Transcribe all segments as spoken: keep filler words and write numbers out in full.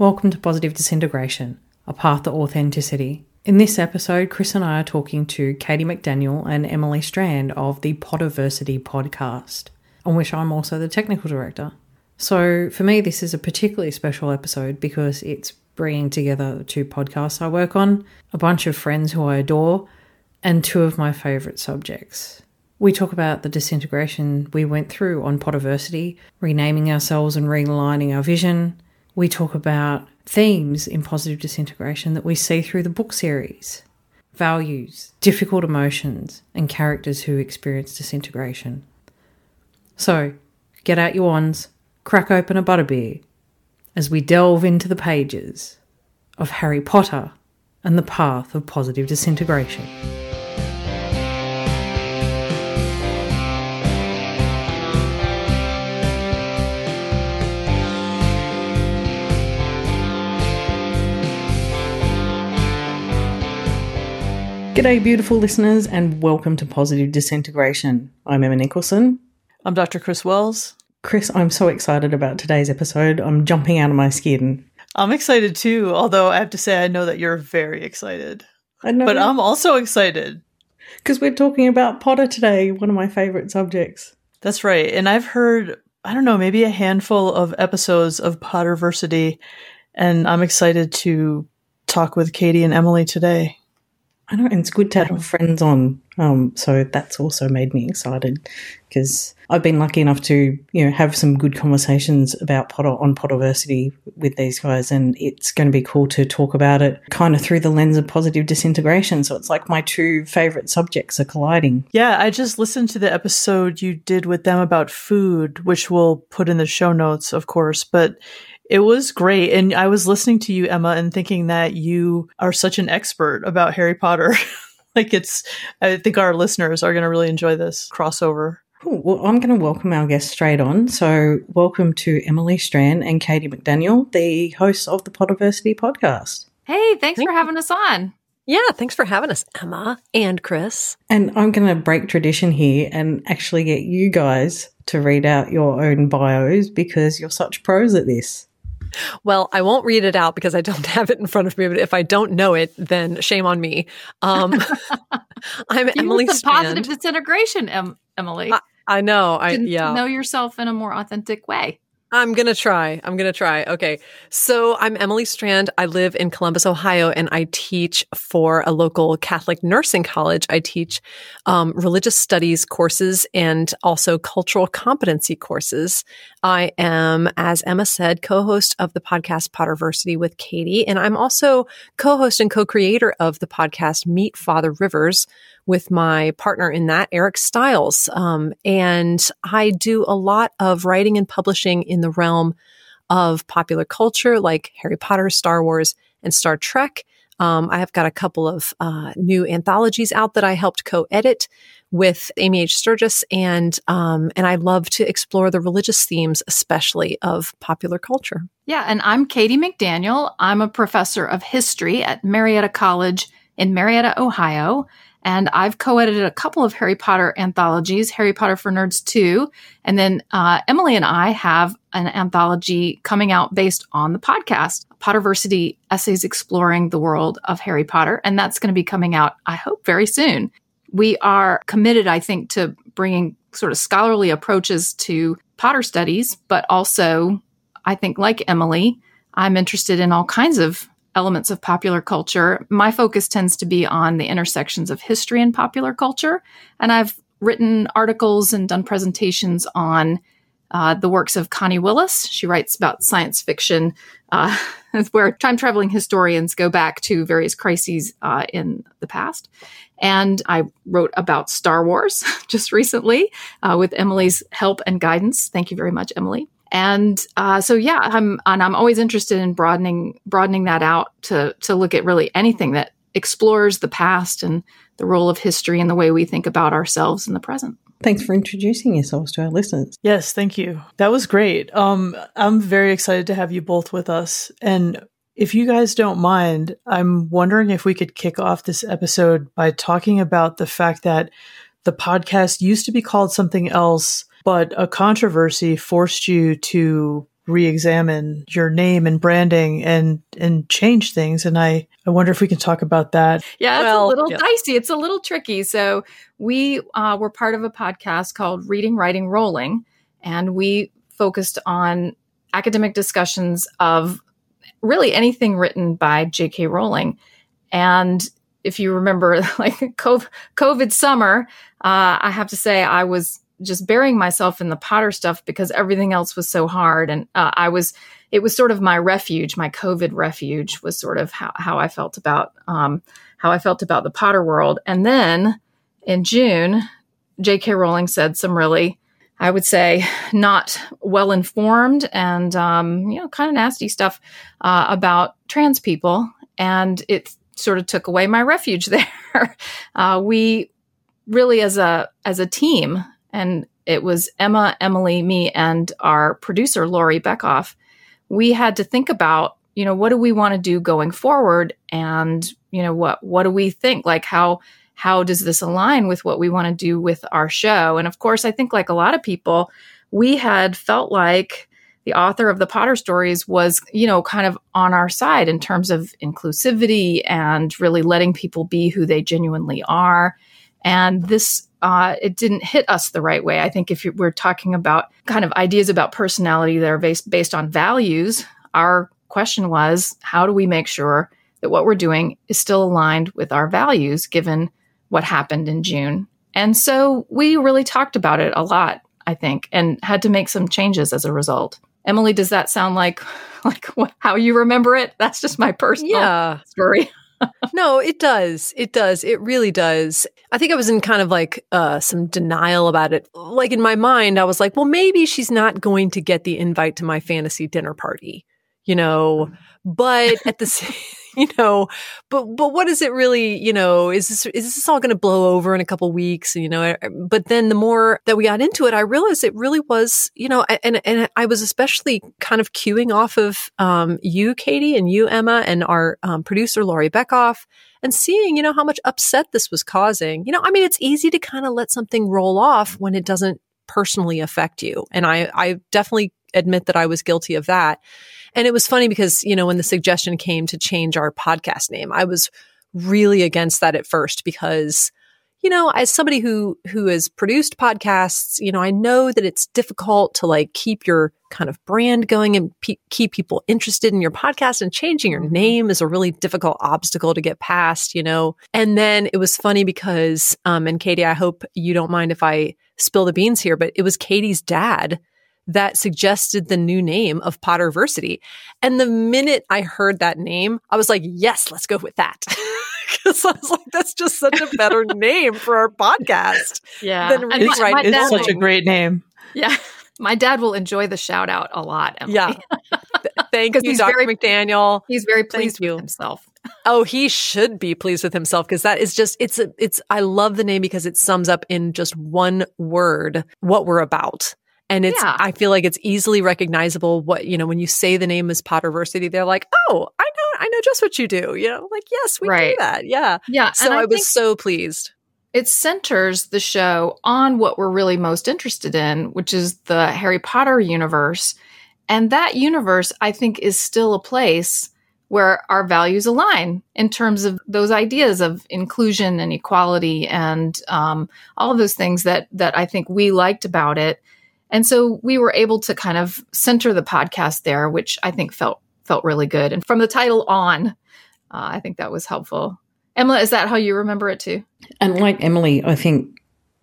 Welcome to Positive Disintegration, a path to authenticity. In this episode, Chris and I are talking to Katy McDaniel and Emily Strand of the Potterversity podcast, on which I'm also the technical director. So for me, this is a particularly special episode because it's bringing together the two podcasts I work on, a bunch of friends who I adore, and two of my favourite subjects. We talk about the disintegration we went through on Potterversity, renaming ourselves and realigning our vision. We talk about themes in positive disintegration that we see through the book series, values, difficult emotions, and characters who experience disintegration. So, get out your wands, crack open a butterbeer, as we delve into the pages of Harry Potter and the path of positive disintegration. G'day beautiful listeners and welcome to Positive Disintegration. I'm Emma Nicholson. I'm Doctor Chris Wells. Chris, I'm so excited about today's episode. I'm jumping out of my skin. I'm excited too, although I have to say I know that you're very excited. I know. But I'm also excited. Because we're talking about Potter today, one of my favourite subjects. That's right. And I've heard, I don't know, maybe a handful of episodes of Potterversity, and I'm excited to talk with Katy and Emily today. I know, and it's good to have friends on, um, so that's also made me excited because I've been lucky enough to, you know, have some good conversations about Potter on Potterversity with these guys, and it's going to be cool to talk about it kind of through the lens of positive disintegration. So it's like my two favourite subjects are colliding. Yeah, I just listened to the episode you did with them about food, which we'll put in the show notes, of course, but it was great. And I was listening to you, Emma, and thinking that you are such an expert about Harry Potter. Like it's, I think our listeners are going to really enjoy this crossover. Cool. Well, I'm going to welcome our guests straight on. So welcome to Emily Strand and Katy McDaniel, the hosts of the Potterversity podcast. Hey, thanks Thank for having you. us on. Yeah, thanks for having us, Emma and Chris. And I'm going to break tradition here and actually get you guys to read out your own bios because you're such pros at this. Well, I won't read it out because I don't have it in front of me, but if I don't know it, then shame on me. Um, I'm Emily the Strand. Positive disintegration, em- Emily. I, I know. I Didn't yeah. Know yourself in a more authentic way. I'm going to try. I'm going to try. Okay. So I'm Emily Strand. I live in Columbus, Ohio, and I teach for a local Catholic nursing college. I teach um, religious studies courses and also cultural competency courses. I am, as Emma said, co-host of the podcast Potterversity with Katy, and I'm also co-host and co-creator of the podcast Meet Father Rivers with my partner in that, Eric Stiles. Um, and I do a lot of writing and publishing in the realm of popular culture, like Harry Potter, Star Wars, and Star Trek. Um, I have got a couple of uh, new anthologies out that I helped co-edit with Amy H. Sturgis, and um, and I love to explore the religious themes, especially of popular culture. Yeah, and I'm Katy McDaniel. I'm a professor of history at Marietta College in Marietta, Ohio, and I've co-edited a couple of Harry Potter anthologies, Harry Potter for Nerds two, and then uh, Emily and I have an anthology coming out based on the podcast, Potterversity Essays Exploring the World of Harry Potter, and that's going to be coming out, I hope, very soon. We are committed, I think, to bringing sort of scholarly approaches to Potter studies, but also, I think, like Emily, I'm interested in all kinds of elements of popular culture. My focus tends to be on the intersections of history and popular culture, and I've written articles and done presentations on uh, the works of Connie Willis. She writes about science fiction, uh, where time-traveling historians go back to various crises uh, in the past. And I wrote about Star Wars just recently uh, with Emily's help and guidance. Thank you very much, Emily. And uh, so, yeah, I'm and I'm always interested in broadening broadening that out to to look at really anything that explores the past and the role of history and the way we think about ourselves in the present. Thanks for introducing yourselves to our listeners. Yes, thank you. That was great. Um, I'm very excited to have you both with us. And if you guys don't mind, I'm wondering if we could kick off this episode by talking about the fact that the podcast used to be called something else, but a controversy forced you to re-examine your name and branding and and change things. And I, I wonder if we can talk about that. Yeah, it's well, a little yeah. dicey. It's a little tricky. So we uh, were part of a podcast called Reading, Writing, Rolling, and we focused on academic discussions of really anything written by J K. Rowling. And if you remember, like COVID summer, uh, I have to say I was just burying myself in the Potter stuff because everything else was so hard. And uh, I was, it was sort of my refuge, my COVID refuge was sort of how, how I felt about, um, how I felt about the Potter world. And then in June, J K. Rowling said some really, I would say, not well-informed and, um, you know, kind of nasty stuff uh, about trans people. And it sort of took away my refuge there. uh, we really, as a, as a team, and it was Emma, Emily, me, and our producer, Lori Beckhoff, we had to think about, you know, what do we want to do going forward? And, you know, what, what do we think? Like, how, how does this align with what we want to do with our show? And of course, I think like a lot of people, we had felt like the author of the Potter stories was, you know, kind of on our side in terms of inclusivity and really letting people be who they genuinely are. And this, Uh, it didn't hit us the right way. I think if we're talking about kind of ideas about personality that are based, based on values, our question was, how do we make sure that what we're doing is still aligned with our values, given what happened in June? And so we really talked about it a lot, I think, and had to make some changes as a result. Emily, does that sound like like what, how you remember it? That's just my personal yeah. story. No, it does. It does. It really does. I think I was in kind of like uh, some denial about it. Like in my mind, I was like, well, maybe she's not going to get the invite to my fantasy dinner party, you know, but at the, you know, but, but what is it really, you know, is this, is this all going to blow over in a couple of weeks? You know, but then the more that we got into it, I realized it really was, you know, and, and I was especially kind of queuing off of, um, you, Katie, and you, Emma, and our um, producer, Lori Beckhoff, and seeing, you know, how much upset this was causing. You know, I mean, it's easy to kind of let something roll off when it doesn't personally affect you. And I, I definitely admit that I was guilty of that. And it was funny because, you know, when the suggestion came to change our podcast name, I was really against that at first because, you know, as somebody who, who has produced podcasts, you know, I know that it's difficult to like keep your kind of brand going and pe- keep people interested in your podcast, and changing your name is a really difficult obstacle to get past, you know? And then it was funny because, um, and Katie, I hope you don't mind if I spill the beans here, but it was Katie's dad that suggested the new name of Potterversity. And the minute I heard that name, I was like, yes, let's go with that. Because I was like, that's just such a better name for our podcast. Yeah. Than Reading, my, Writing, my It's such will, a great name. Yeah. My dad will enjoy the shout out a lot, Emily. Yeah. Thank you, Doctor Very, McDaniel. He's very pleased with himself. Oh, he should be pleased with himself, because that is just, it's, a, it's, I love the name because it sums up in just one word what we're about. And it's, yeah. I feel like it's easily recognizable what, you know, when you say the name is Potterversity, they're like, oh, I know, I know just what you do. You know, like, yes, we right. do that. Yeah. Yeah. So I, I was so pleased. It centers the show on what we're really most interested in, which is the Harry Potter universe. And that universe, I think, is still a place where our values align in terms of those ideas of inclusion and equality and um, all of those things that, that I think we liked about it. And so we were able to kind of center the podcast there, which I think felt felt really good. And from the title on, uh, I think that was helpful. Emma, is that how you remember it too? And like Emily, I think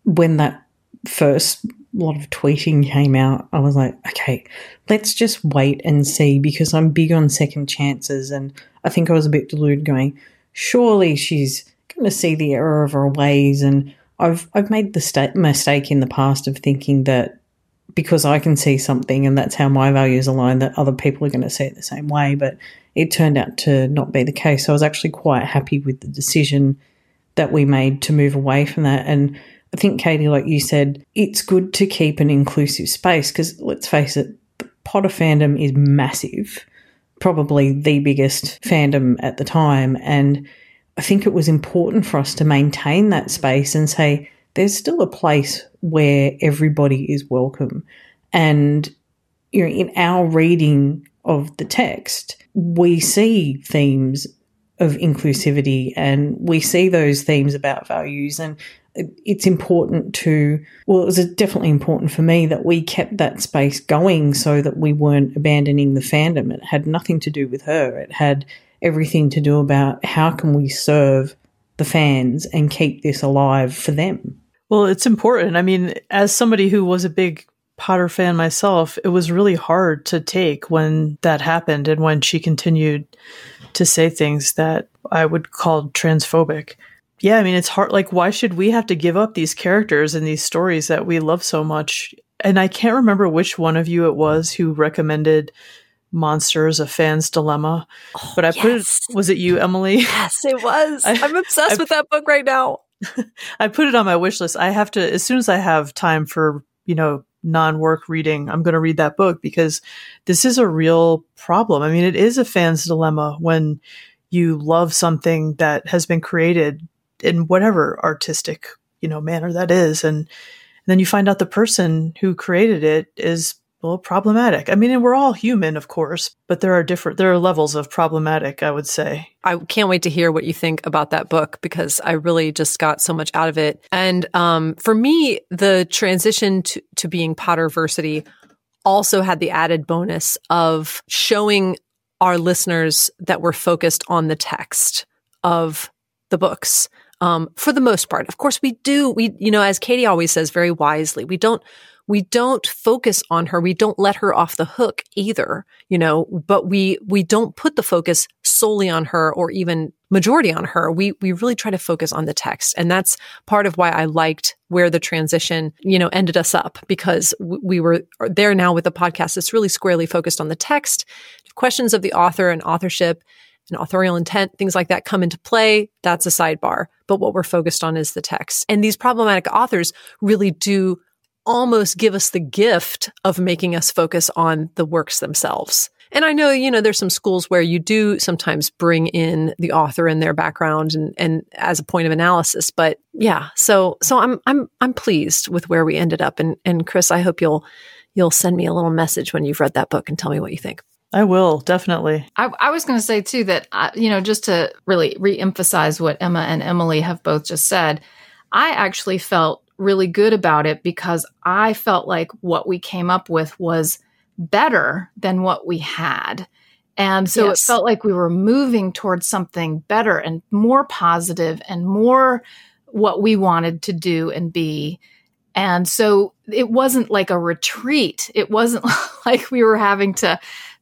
when that first lot of tweeting came out, I was like, okay, let's just wait and see, because I'm big on second chances. And I think I was a bit deluded going, surely she's going to see the error of her ways. And I've I've made the st- mistake in the past of thinking that because I can see something and that's how my values align, that other people are going to see it the same way. But it turned out to not be the case. So I was actually quite happy with the decision that we made to move away from that. And I think, Katie, like you said, it's good to keep an inclusive space, because let's face it, the Potter fandom is massive, probably the biggest fandom at the time. And I think it was important for us to maintain that space and say, there's still a place where everybody is welcome. And you know, in our reading of the text, we see themes of inclusivity and we see those themes about values, and it's important to, well, it was definitely important for me that we kept that space going so that we weren't abandoning the fandom. It had nothing to do with her. It had everything to do about how can we serve the fans and keep this alive for them. Well, it's important. I mean, as somebody who was a big Potter fan myself, it was really hard to take when that happened and when she continued to say things that I would call transphobic. Yeah, I mean, it's hard. Like, why should we have to give up these characters and these stories that we love so much? And I can't remember which one of you it was who recommended Monsters, A Fan's Dilemma. Oh, but I yes. put it, was it you, Emily? Yes, it was. I, I'm obsessed I, with that book right now. I put it on my wish list. I have to, as soon as I have time for, you know, non-work reading, I'm going to read that book, because this is a real problem. I mean, it is a fan's dilemma when you love something that has been created in whatever artistic, you know, manner that is. And, and then you find out the person who created it is a little problematic. I mean, and we're all human, of course, but there are different, there are levels of problematic, I would say. I can't wait to hear what you think about that book, because I really just got so much out of it. And um, for me, the transition to, to being Potterversity also had the added bonus of showing our listeners that we're focused on the text of the books. Um, for the most part, of course, we do. We, you know, as Katy always says very wisely, we don't, we don't focus on her. We don't let her off the hook either, you know. But we, we don't put the focus solely on her, or even majority on her. We, we really try to focus on the text, and that's part of why I liked where the transition, you know, ended us up, because we were there now with the podcast. It's really squarely focused on the text, questions of the author and authorship, and authorial intent, things like that come into play. That's a sidebar. But what we're focused on is the text. And these problematic authors really do almost give us the gift of making us focus on the works themselves. And I know, you know, there's some schools where you do sometimes bring in the author and their background and, and as a point of analysis. But yeah, so so I'm I'm I'm pleased with where we ended up. And and Chris, I hope you'll you'll send me a little message when you've read that book and tell me what you think. I will, definitely. I, I was going to say, too, that, I, you know, just to really reemphasize what Emma and Emily have both just said, I actually felt really good about it, because I felt like what we came up with was better than what we had. And so yes. It felt like we were moving towards something better and more positive and more what we wanted to do and be. And so it wasn't like a retreat. It wasn't like we were having to...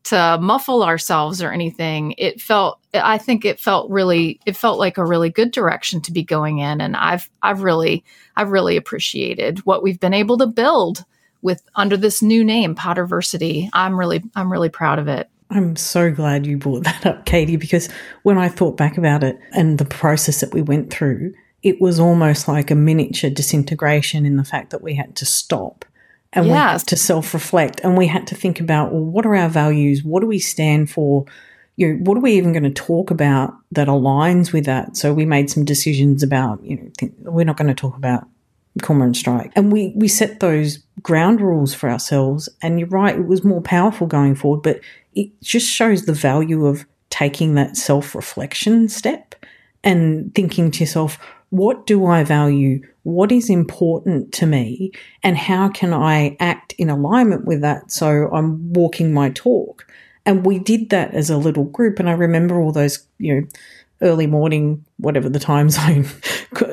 to muffle ourselves or anything. It felt, I think it felt really, it felt like a really good direction to be going in. And I've, I've really, I've really appreciated what we've been able to build with under this new name, Potterversity. I'm really, I'm really proud of it. I'm so glad you brought that up, Katy, because when I thought back about it and the process that we went through, it was almost like a miniature disintegration in the fact that we had to stop. And yes. We had to self-reflect, and we had to think about, well, what are our values? What do we stand for? You know, what are we even going to talk about that aligns with that? So we made some decisions about, you know, think, we're not going to talk about Cormoran Strike. And we, we set those ground rules for ourselves. And you're right, it was more powerful going forward, but it just shows the value of taking that self-reflection step and thinking to yourself, what do I value? What is important to me? And how can I act in alignment with that so I'm walking my talk? And we did that as a little group. And I remember all those, you know, early morning, whatever the time zone,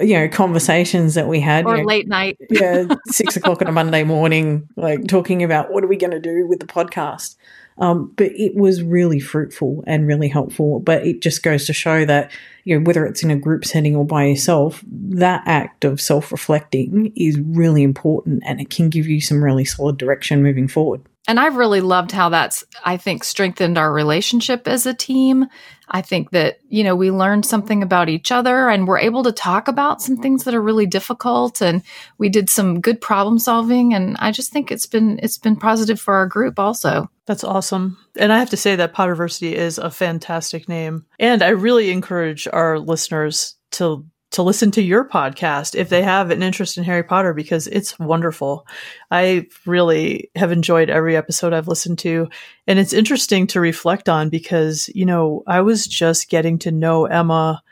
you know, conversations that we had. Or you know, late night. Yeah, six o'clock on a Monday morning, like talking about what are we going to do with the podcast. Um, but it was really fruitful and really helpful. But it just goes to show that, you know, whether it's in a group setting or by yourself, that act of self-reflecting is really important, and it can give you some really solid direction moving forward. And I've really loved how that's, I think, strengthened our relationship as a team. I think that, you know, we learned something about each other, and we're able to talk about some things that are really difficult, and we did some good problem solving. And I just think it's been, it's been positive for our group also. That's awesome. And I have to say that Potterversity is a fantastic name. And I really encourage our listeners to to listen to your podcast if they have an interest in Harry Potter, because it's wonderful. I really have enjoyed every episode I've listened to. And it's interesting to reflect on because, you know, I was just getting to know Emma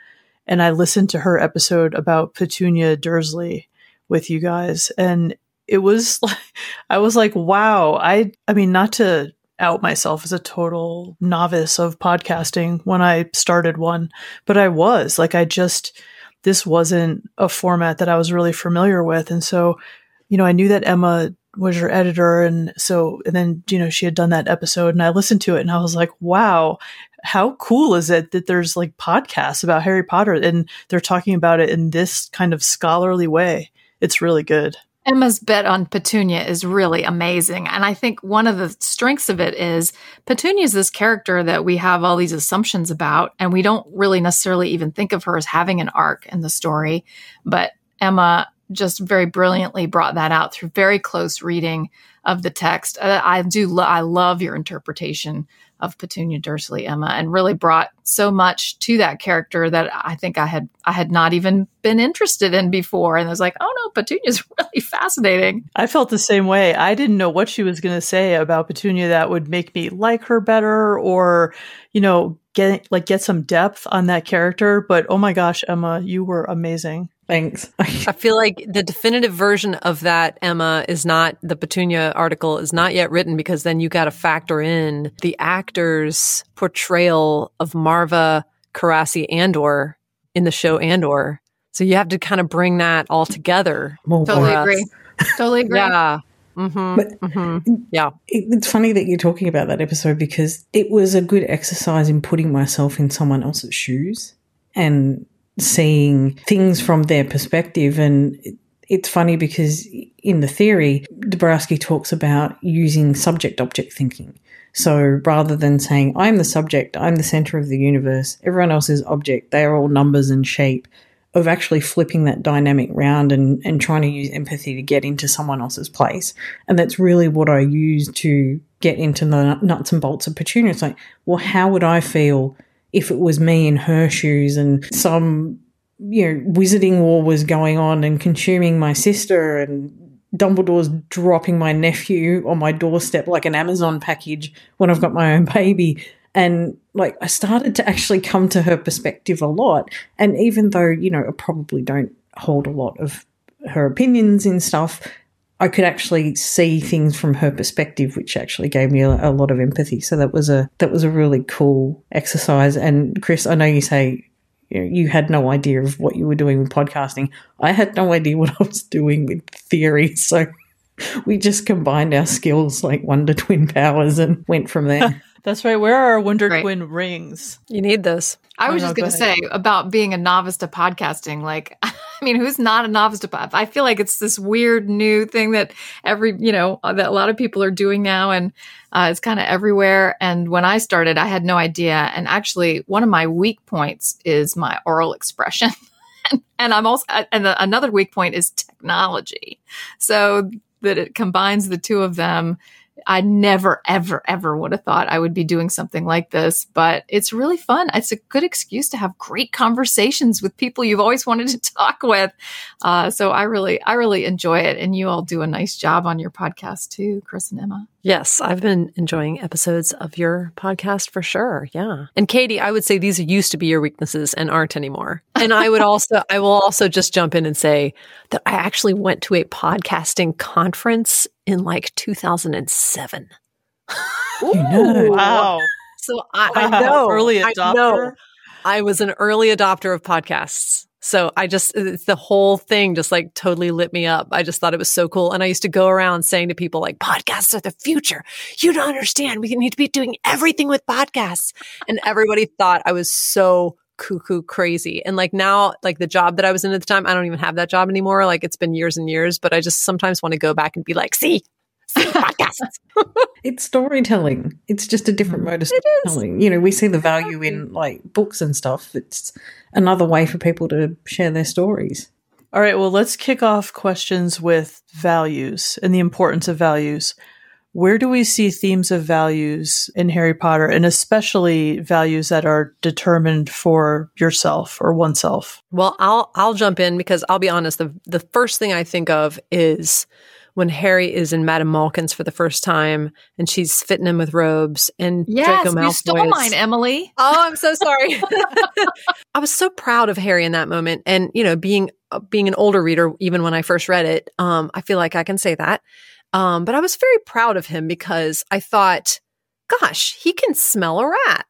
and I listened to her episode about Petunia Dursley with you guys. And it was like, I was like, wow, I, I mean, not to out myself as a total novice of podcasting when I started one, but I was like, I just, this wasn't a format that I was really familiar with. And so, you know, I knew that Emma was your editor. And so, and then, you know, she had done that episode and I listened to it and I was like, wow, how cool is it that there's like podcasts about Harry Potter and they're talking about it in this kind of scholarly way. It's really good. Emma's bet on Petunia is really amazing. And I think one of the strengths of it is Petunia is this character that we have all these assumptions about, and we don't really necessarily even think of her as having an arc in the story. But Emma just very brilliantly brought that out through very close reading of the text. I do. Lo- I love your interpretation of Petunia Dursley, Emma, and really brought so much to that character that I think I had I had not even been interested in before. And I was like, oh no, Petunia's really fascinating. I felt the same way. I didn't know what she was going to say about Petunia that would make me like her better, or, you know, get like get some depth on that character. But oh my gosh, Emma, you were amazing. Thanks. I feel like the definitive version of that, Emma, is not the Petunia article is not yet written, because then you got to factor in the actor's portrayal of Marva Carasi-Andor in the show Andor. So you have to kind of bring that all together. Oh, totally agree. Totally agree. Yeah. Mm-hmm. But mm-hmm. Yeah, it, it's funny that you're talking about that episode, because it was a good exercise in putting myself in someone else's shoes and seeing things from their perspective. And it, it's funny because in the theory, Dabrowski talks about using subject-object thinking. So rather than saying, I'm the subject, I'm the center of the universe, everyone else is object, they are all numbers and shape, of actually flipping that dynamic round and, and trying to use empathy to get into someone else's place. And that's really what I use to get into the nuts and bolts of Petunia. It's like, well, how would I feel if it was me in her shoes and some, you know, wizarding war was going on and consuming my sister and Dumbledore's dropping my nephew on my doorstep like an Amazon package when I've got my own baby. And, like, I started to actually come to her perspective a lot. And even though, you know, I probably don't hold a lot of her opinions and stuff, I could actually see things from her perspective, which actually gave me a, a lot of empathy. So that was a that was a really cool exercise. And Chris, I know you say you, know, you had no idea of what you were doing with podcasting. I had no idea what I was doing with theory. So we just combined our skills like Wonder Twin powers and went from there. That's right. Where are our Wonder right. Twin rings? You need this. I was oh, just no, going to say about being a novice to podcasting. Like, I mean, who's not a novice to podcast? I feel like it's this weird new thing that every, you know, that a lot of people are doing now, and uh, it's kind of everywhere. And when I started, I had no idea. And actually, one of my weak points is my oral expression. and, and I'm also, and the, another weak point is technology. So that it combines the two of them. I never, ever, ever would have thought I would be doing something like this, but it's really fun. It's a good excuse to have great conversations with people you've always wanted to talk with. Uh, so I really, I really enjoy it. And you all do a nice job on your podcast too, Chris and Emma. Yes, I've been enjoying episodes of your podcast for sure. Yeah. And Katie, I would say these used to be your weaknesses and aren't anymore. And I would also, I will also just jump in and say that I actually went to a podcasting conference in like two thousand seven. Ooh, no. Wow. So I, wow. I know. Early adopter. I know. I was an early adopter of podcasts. So I just, it's the whole thing just like totally lit me up. I just thought it was so cool. And I used to go around saying to people like, podcasts are the future. You don't understand. We need to be doing everything with podcasts. And everybody thought I was so cuckoo crazy. And like now, like the job that I was in at the time, I don't even have that job anymore. Like it's been years and years, but I just sometimes want to go back and be like, see, see podcasts. It's storytelling. It's just a different mode of storytelling. You know, we see the value in like books and stuff. It's another way for people to share their stories. All right. Well, let's kick off questions with values and the importance of values. where do we see themes of values in Harry Potter, and especially values that are determined for yourself or oneself? Well, I'll I'll jump in because I'll be honest, the the first thing I think of is when Harry is in Madame Malkin's for the first time and she's fitting him with robes and yes, Draco Malfoy. Yes, you stole mine, Emily. Oh, I'm so sorry. I was so proud of Harry in that moment. And, you know, being being an older reader, even when I first read it, um, I feel like I can say that. Um, but I was very proud of him because I thought, gosh, he can smell a rat.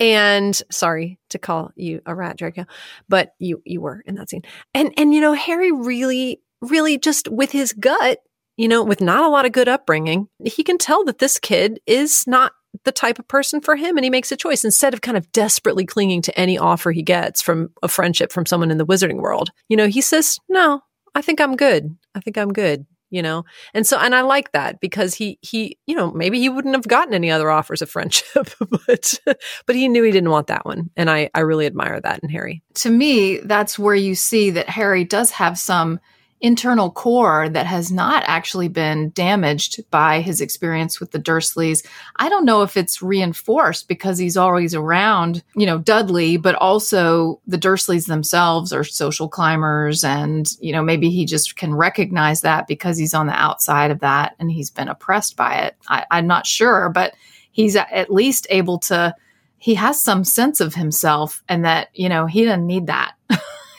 And sorry to call you a rat, Draco, but you you were in that scene. And, and you know, Harry really, really just with his gut, you know, with not a lot of good upbringing, he can tell that this kid is not the type of person for him, and he makes a choice instead of kind of desperately clinging to any offer he gets from a friendship from someone in the wizarding world. You know, he says, no, I think I'm good. I think I'm good, you know? And so, and I like that because he, he, you know, maybe he wouldn't have gotten any other offers of friendship, but, but he knew he didn't want that one. And I, I really admire that in Harry. To me, that's where you see that Harry does have some internal core that has not actually been damaged by his experience with the Dursleys. I don't know if it's reinforced because he's always around, you know, Dudley, but also the Dursleys themselves are social climbers. And, you know, maybe he just can recognize that because he's on the outside of that and he's been oppressed by it. I, I'm not sure, but he's at least able to, he has some sense of himself and that, you know, he doesn't need that.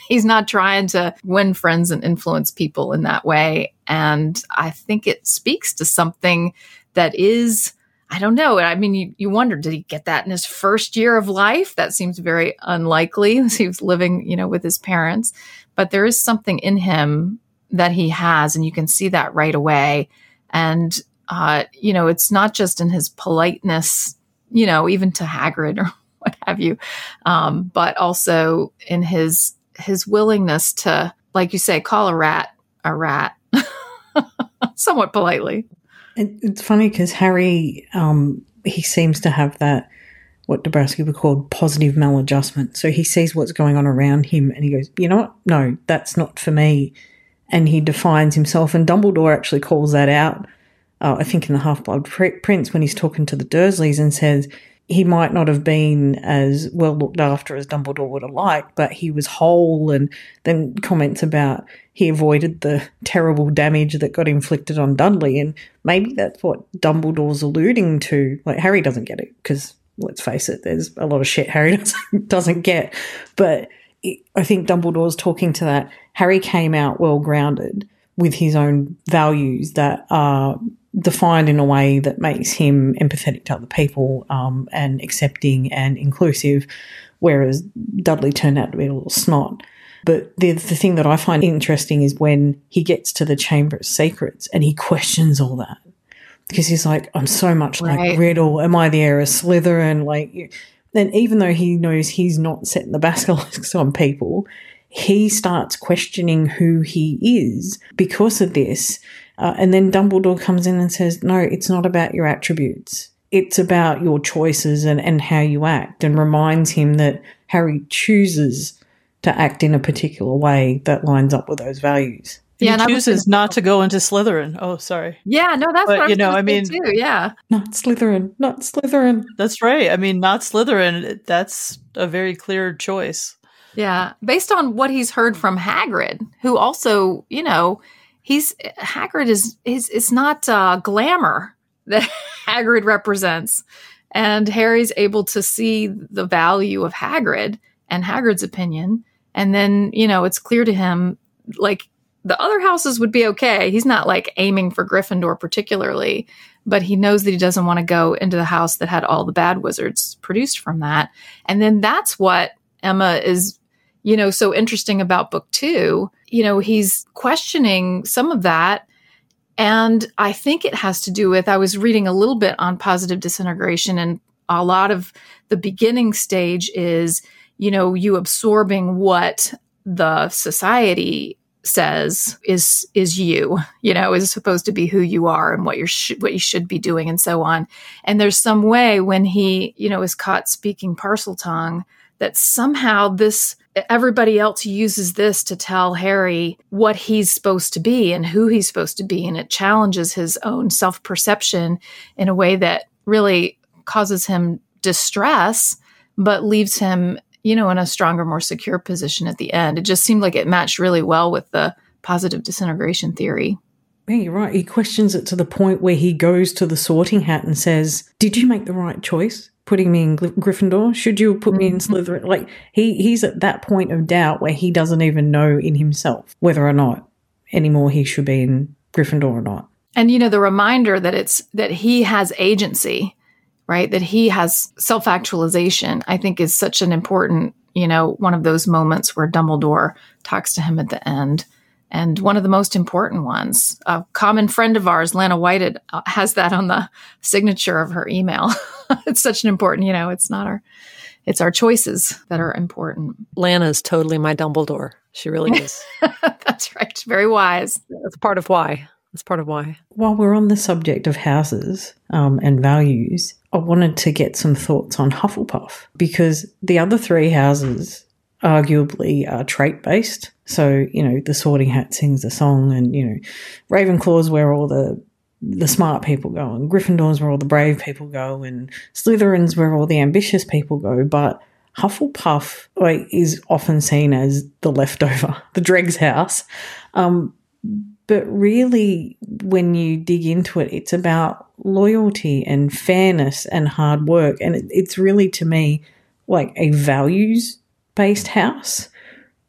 He's not trying to win friends and influence people in that way. And I think it speaks to something that is, I don't know. I mean, you, you wonder, did he get that in his first year of life? That seems very unlikely. He was living, you know, with his parents. But there is something in him that he has, and you can see that right away. And, uh, you know, it's not just in his politeness, you know, even to Hagrid or what have you, um, but also in his... his willingness to, like you say, call a rat a rat, somewhat politely. It, it's funny because Harry, um, he seems to have that, what Dabrowski would call positive maladjustment. So he sees what's going on around him and he goes, you know what? No, that's not for me. And he defines himself. And Dumbledore actually calls that out, uh, I think in The Half-Blood Prince when he's talking to the Dursleys and says, he might not have been as well looked after as Dumbledore would have liked, but he was whole, and then comments about he avoided the terrible damage that got inflicted on Dudley. And maybe that's what Dumbledore's alluding to. Like, Harry doesn't get it because, let's face it, there's a lot of shit Harry doesn't, doesn't get. But it, I think Dumbledore's talking to that. Harry came out well-grounded with his own values that are defined in a way that makes him empathetic to other people um, and accepting and inclusive, whereas Dudley turned out to be a little snot. But the, the thing that I find interesting is when he gets to the Chamber of Secrets and he questions all that because he's like, I'm so much right. like Riddle. Am I the heir of Slytherin? Like, and even though he knows he's not setting the basilisks on people, he starts questioning who he is because of this. Uh, and then Dumbledore comes in and says, no, it's not about your attributes. It's about your choices and, and how you act, and reminds him that Harry chooses to act in a particular way that lines up with those values. Yeah, he chooses not to go into Slytherin. Oh, sorry. Yeah, no, that's but, what I'm you know, I mean, too, yeah. Not Slytherin, not Slytherin. That's right. I mean, not Slytherin, that's a very clear choice. Yeah, based on what he's heard from Hagrid, who also, you know, he's Hagrid is is it's not uh, glamour that Hagrid represents, and Harry's able to see the value of Hagrid and Hagrid's opinion, and then you know it's clear to him like the other houses would be okay. He's not like aiming for Gryffindor particularly, but he knows that he doesn't want to go into the house that had all the bad wizards produced from that, and then that's what Emma is, you know, so interesting about book two. You know, he's questioning some of that. And I think it has to do with, I was reading a little bit on positive disintegration, and a lot of the beginning stage is, you know, you absorbing what the society says is is you, you know, is supposed to be who you are and what you're sh- what you should be doing and so on. And there's some way when he, you know, is caught speaking parcel tongue that somehow this everybody else uses this to tell Harry what he's supposed to be and who he's supposed to be, and it challenges his own self-perception in a way that really causes him distress, but leaves him, you know, in a stronger, more secure position at the end. It just seemed like it matched really well with the positive disintegration theory. Yeah, you're right. He questions it to the point where he goes to the Sorting Hat and says, did you make the right choice putting me in Gryff- Gryffindor? Should you put me in Slytherin? Like he, he's at that point of doubt where he doesn't even know in himself whether or not anymore he should be in Gryffindor or not. And, you know, the reminder that it's that he has agency, right, that he has self-actualization, I think is such an important, you know, one of those moments where Dumbledore talks to him at the end. And one of the most important ones, a common friend of ours, Lana Whited, has that on the signature of her email. It's such an important, you know, it's not our, it's our choices that are important. Lana's totally my Dumbledore. She really is. That's right. She's very wise. That's part of why. That's part of why. While we're on the subject of houses um, and values, I wanted to get some thoughts on Hufflepuff, because the other three houses arguably are trait-based. So, you know, the Sorting Hat sings the song, and, you know, Ravenclaw's where all the the smart people go, and Gryffindor's where all the brave people go, and Slytherin's where all the ambitious people go. But Hufflepuff, like, is often seen as the leftover, the dregs house. Um But really, when you dig into it, it's about loyalty and fairness and hard work. And it, it's really, to me, like a values-based house.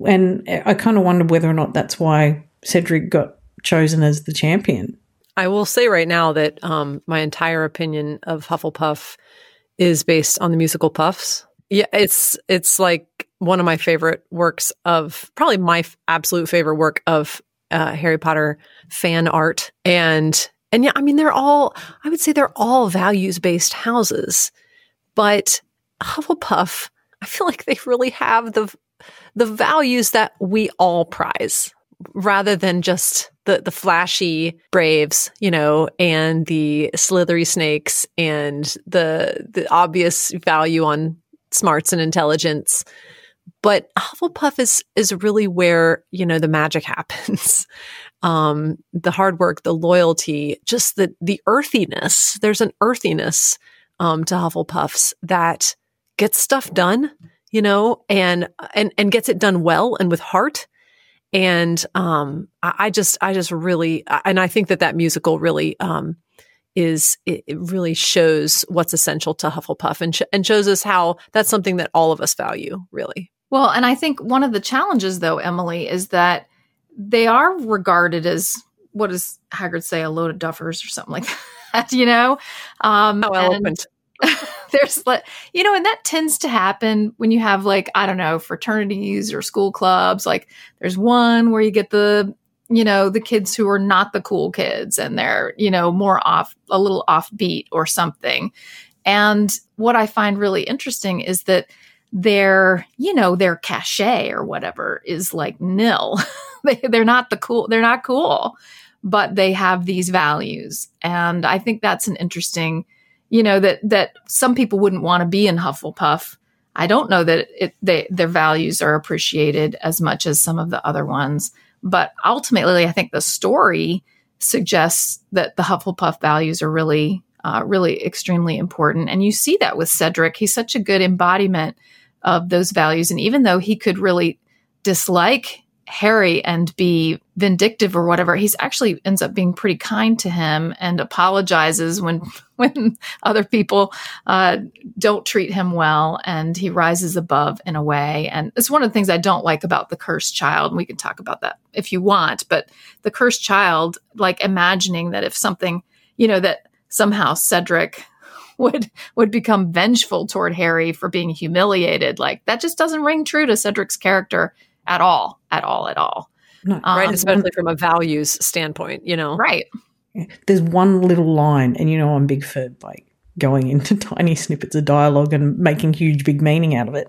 And I kind of wonder whether or not that's why Cedric got chosen as the champion. I will say right now that um, my entire opinion of Hufflepuff is based on the musical Puffs. Yeah, it's it's like one of my favorite works of, probably my f- absolute favorite work of Uh, Harry Potter fan art. And, and yeah, I mean, they're all, I would say they're all values-based houses, but Hufflepuff, I feel like they really have the, the values that we all prize, rather than just the, the flashy Braves, you know, and the slithery Snakes and the, the obvious value on smarts and intelligence. But Hufflepuff is is really where, you know, the magic happens. Um, the hard work, the loyalty, just the the earthiness. There's an earthiness um, to Hufflepuffs that gets stuff done, you know, and and and gets it done well and with heart. And um, I, I just I just really, and I think that that musical really um, is it, it really shows what's essential to Hufflepuff, and sh- and shows us how that's something that all of us value, really. Well, and I think one of the challenges, though, Emily, is that they are regarded as, what does Hagrid say, a load of duffers or something like that, you know? Um, How eloquent. There's, you know, and that tends to happen when you have, like, I don't know, fraternities or school clubs. Like, there's one where you get the, you know, the kids who are not the cool kids, and they're, you know, more off, a little offbeat or something. And what I find really interesting is that their, you know, their cachet or whatever is like nil. they, they're not the cool, they're not cool, but they have these values. And I think that's an interesting, you know, that, that some people wouldn't want to be in Hufflepuff. I don't know that it, they, their values are appreciated as much as some of the other ones, but ultimately I think the story suggests that the Hufflepuff values are really, uh, really extremely important. And you see that with Cedric. He's such a good embodiment of those values. And even though he could really dislike Harry and be vindictive or whatever, he's actually ends up being pretty kind to him and apologizes when when other people uh, don't treat him well, and he rises above in a way. And it's one of the things I don't like about The Cursed Child, and we can talk about that if you want, but The Cursed Child, like imagining that if something, you know, that somehow Cedric would would become vengeful toward Harry for being humiliated. Like, that just doesn't ring true to Cedric's character at all, at all, at all. No, um, right, especially from a values standpoint, you know. Right. Yeah. There's one little line, and you know I'm big for, like, going into tiny snippets of dialogue and making huge big meaning out of it,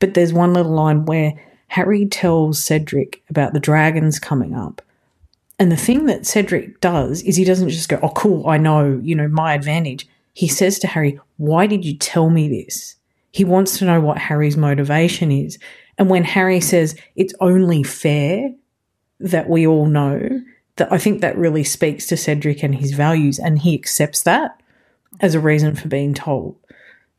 but there's one little line where Harry tells Cedric about the dragons coming up. And the thing that Cedric does is he doesn't just go, oh, cool, I know, you know, my advantage. He says to Harry, why did you tell me this? He wants to know what Harry's motivation is. And when Harry says it's only fair that we all know, that I think that really speaks to Cedric and his values, and he accepts that as a reason for being told.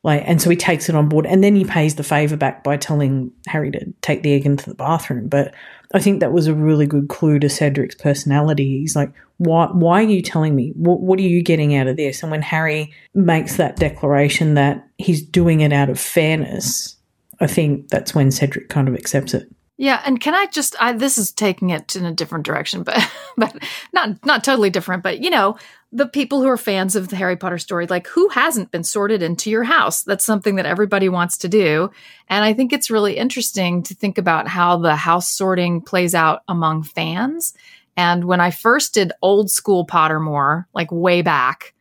Like, and so he takes it on board, and then he pays the favour back by telling Harry to take the egg into the bathroom. But I think that was a really good clue to Cedric's personality. He's like, why, why are you telling me? What, what are you getting out of this? And when Harry makes that declaration that he's doing it out of fairness, I think that's when Cedric kind of accepts it. Yeah, and can I just I, – this is taking it in a different direction, but but not not totally different. But, you know, the people who are fans of the Harry Potter story, like, who hasn't been sorted into your house? That's something that everybody wants to do. And I think it's really interesting to think about how the house sorting plays out among fans. And when I first did old school Pottermore, like way back,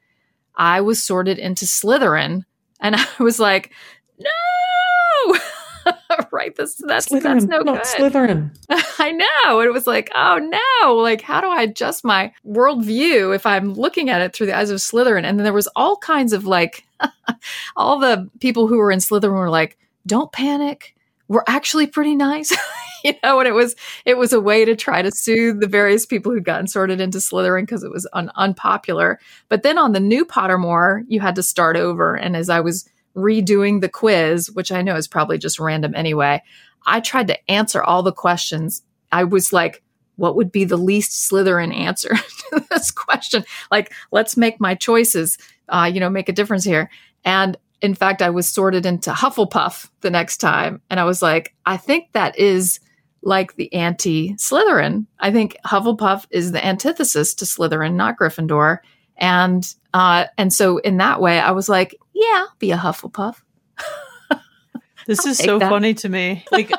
I was sorted into Slytherin, and I was like, no! Right, this that's Slytherin, that's no not good. Slytherin. I know. It was like, oh no, like how do I adjust my worldview if I'm looking at it through the eyes of Slytherin? And then there was all kinds of like, all the people who were in Slytherin were like, don't panic. We're actually pretty nice, you know. And it was it was a way to try to soothe the various people who'd gotten sorted into Slytherin because it was un- unpopular. But then on the new Pottermore, you had to start over. And as I was redoing the quiz, which I know is probably just random anyway, I tried to answer all the questions. I was like, what would be the least Slytherin answer to this question? Like, let's make my choices, uh, you know, make a difference here. And in fact, I was sorted into Hufflepuff the next time. And I was like, I think that is like the anti-Slytherin. I think Hufflepuff is the antithesis to Slytherin, not Gryffindor. And uh, and so in that way, I was like, yeah, I'll be a Hufflepuff. This is so that. funny to me. Like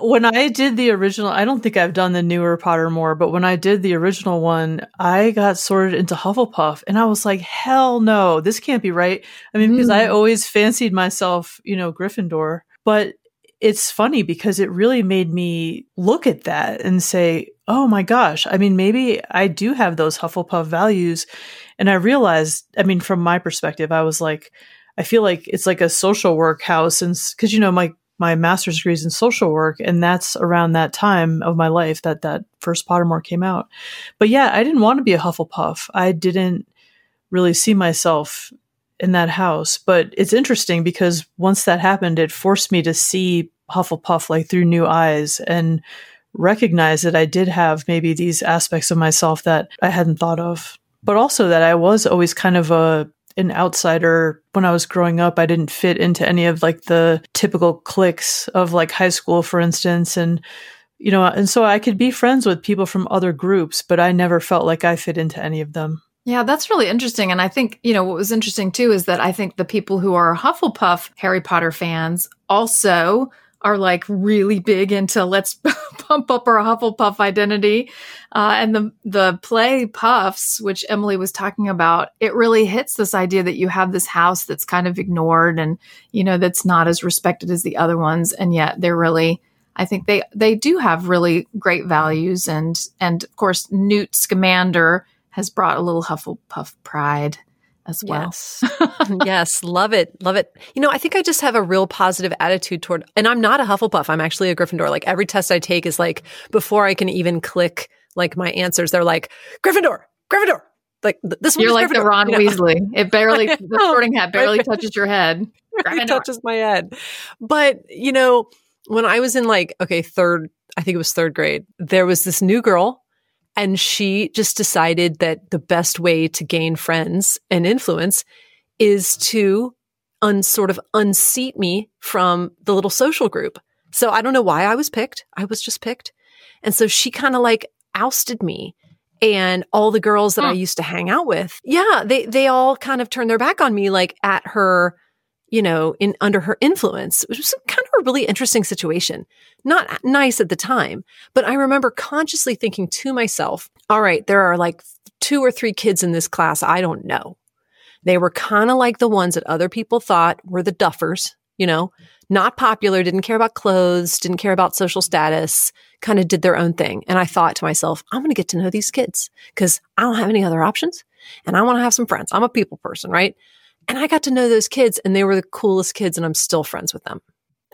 when I did the original, I don't think I've done the newer Pottermore, but when I did the original one, I got sorted into Hufflepuff, and I was like, hell no, this can't be right. I mean, because mm. I always fancied myself, you know, Gryffindor. But it's funny because it really made me look at that and say, oh my gosh, I mean, maybe I do have those Hufflepuff values. And I realized, I mean, from my perspective, I was like, I feel like it's like a social work house. And because, you know, my, my master's degree is in social work. And that's around that time of my life that that first Pottermore came out. But yeah, I didn't want to be a Hufflepuff. I didn't really see myself in that house. But it's interesting because once that happened, it forced me to see Hufflepuff like through new eyes and recognize that I did have maybe these aspects of myself that I hadn't thought of. But also that I was always kind of a an outsider when I was growing up. I didn't fit into any of like the typical cliques of like high school, for instance. And, you know, and so I could be friends with people from other groups, but I never felt like I fit into any of them. Yeah, that's really interesting. And I think, you know, what was interesting too is that I think the people who are Hufflepuff Harry Potter fans also are like really big into let's pump up our Hufflepuff identity. Uh, and the the play Puffs, which Emily was talking about, it really hits this idea that you have this house that's kind of ignored and, you know, that's not as respected as the other ones. And yet they're really, I think they, they do have really great values. And, and of course, Newt Scamander has brought a little Hufflepuff pride as well. Yes. Yes. Love it. Love it. You know, I think I just have a real positive attitude toward, and I'm not a Hufflepuff. I'm actually a Gryffindor. Like every test I take is like, before I can even click like my answers, they're like, Gryffindor, Gryffindor. Like th- this one. You're like Gryffindor, the Ron you know? Weasley. It barely, the sorting hat barely touches your head. It touches my head. But, you know, when I was in like, okay, third, I think it was third grade, there was this new girl. And she just decided that the best way to gain friends and influence is to un- sort of unseat me from the little social group. So I don't know why I was picked. I was just picked. And so she kind of like ousted me. And all the girls that huh. I used to hang out with, yeah, they they all kind of turned their back on me like at her, you know, in under her influence, which was kind of a really interesting situation. Not nice at the time, but I remember consciously thinking to myself, all right, there are like two or three kids in this class I don't know. They were kind of like the ones that other people thought were the duffers, you know, not popular, didn't care about clothes, didn't care about social status, kind of did their own thing. And I thought to myself, I'm going to get to know these kids because I don't have any other options and I want to have some friends. I'm a people person, right? And I got to know those kids and they were the coolest kids and I'm still friends with them.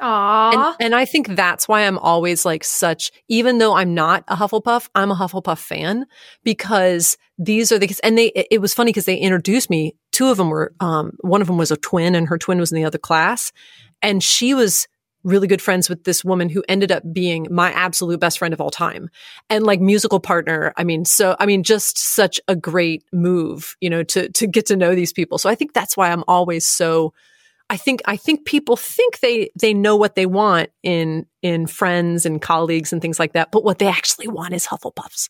Aww. And, and I think that's why I'm always like such, even though I'm not a Hufflepuff, I'm a Hufflepuff fan because these are the kids. And they, it, it was funny because they introduced me. Two of them were, um, one of them was a twin and her twin was in the other class. And she was really good friends with this woman who ended up being my absolute best friend of all time and like musical partner. I mean, so, I mean, just such a great move, you know, to, to get to know these people. So I think that's why I'm always so I think I think people think they they know what they want in in friends and colleagues and things like that, but what they actually want is Hufflepuffs.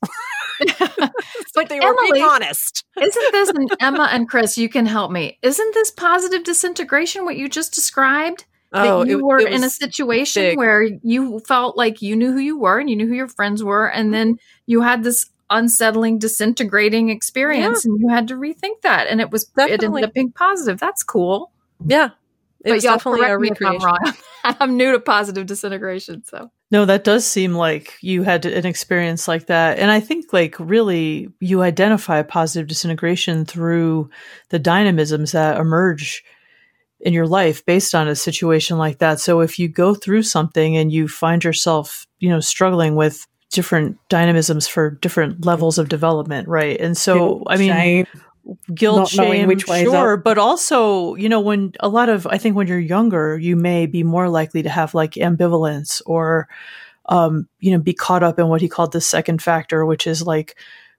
But they were being honest. Isn't this an Emma and Chris? You can help me. Isn't this positive disintegration what you just described? Oh, that you it, were it in a situation big. Where you felt like you knew who you were and you knew who your friends were, and then you had this unsettling, disintegrating experience, yeah. and you had to rethink that, and it was Definitely. It ended up being positive. That's cool. Yeah. It but was y'all definitely a recreation. I'm, I'm new to positive disintegration, so. No, that does seem like you had an experience like that. And I think like really you identify positive disintegration through the dynamisms that emerge in your life based on a situation like that. So if you go through something and you find yourself, you know, struggling with different dynamisms for different levels of development, right? And so, I mean, Shame. guilt, Not shame, which way sure, but also, you know, when a lot of, I think when you're younger, you may be more likely to have like ambivalence or, um, you know, be caught up in what he called the second factor, which is like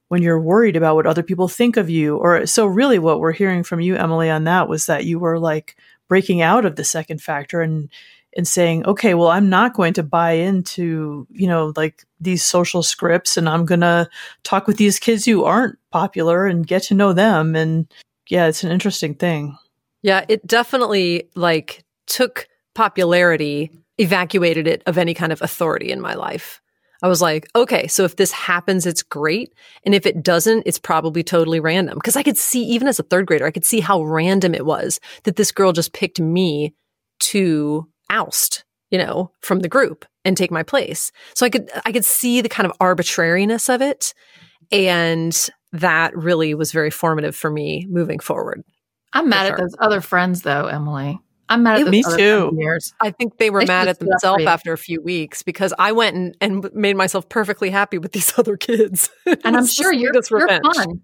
when you're worried about what other people think of you. Or so really what we're hearing from you, Emily, on that was that you were like breaking out of the second factor and, and saying, okay, well, I'm not going to buy into, you know, like these social scripts, and I'm going to talk with these kids who aren't popular and get to know them. And yeah, it's an interesting thing. Yeah, it definitely like took popularity, evacuated it of any kind of authority in my life. I was like, okay, so if this happens, it's great. And if it doesn't, it's probably totally random. Because I could see, even as a third grader, I could see how random it was that this girl just picked me to oust, you know, from the group and take my place. So I could, I could see the kind of arbitrariness of it. And that really was very formative for me moving forward. I'm mad at those other friends though, Emily. I'm mad at those other friends. Me too. I think they were mad at themselves after a few weeks because I went and, and made myself perfectly happy with these other kids. And I'm sure you're, you're fun.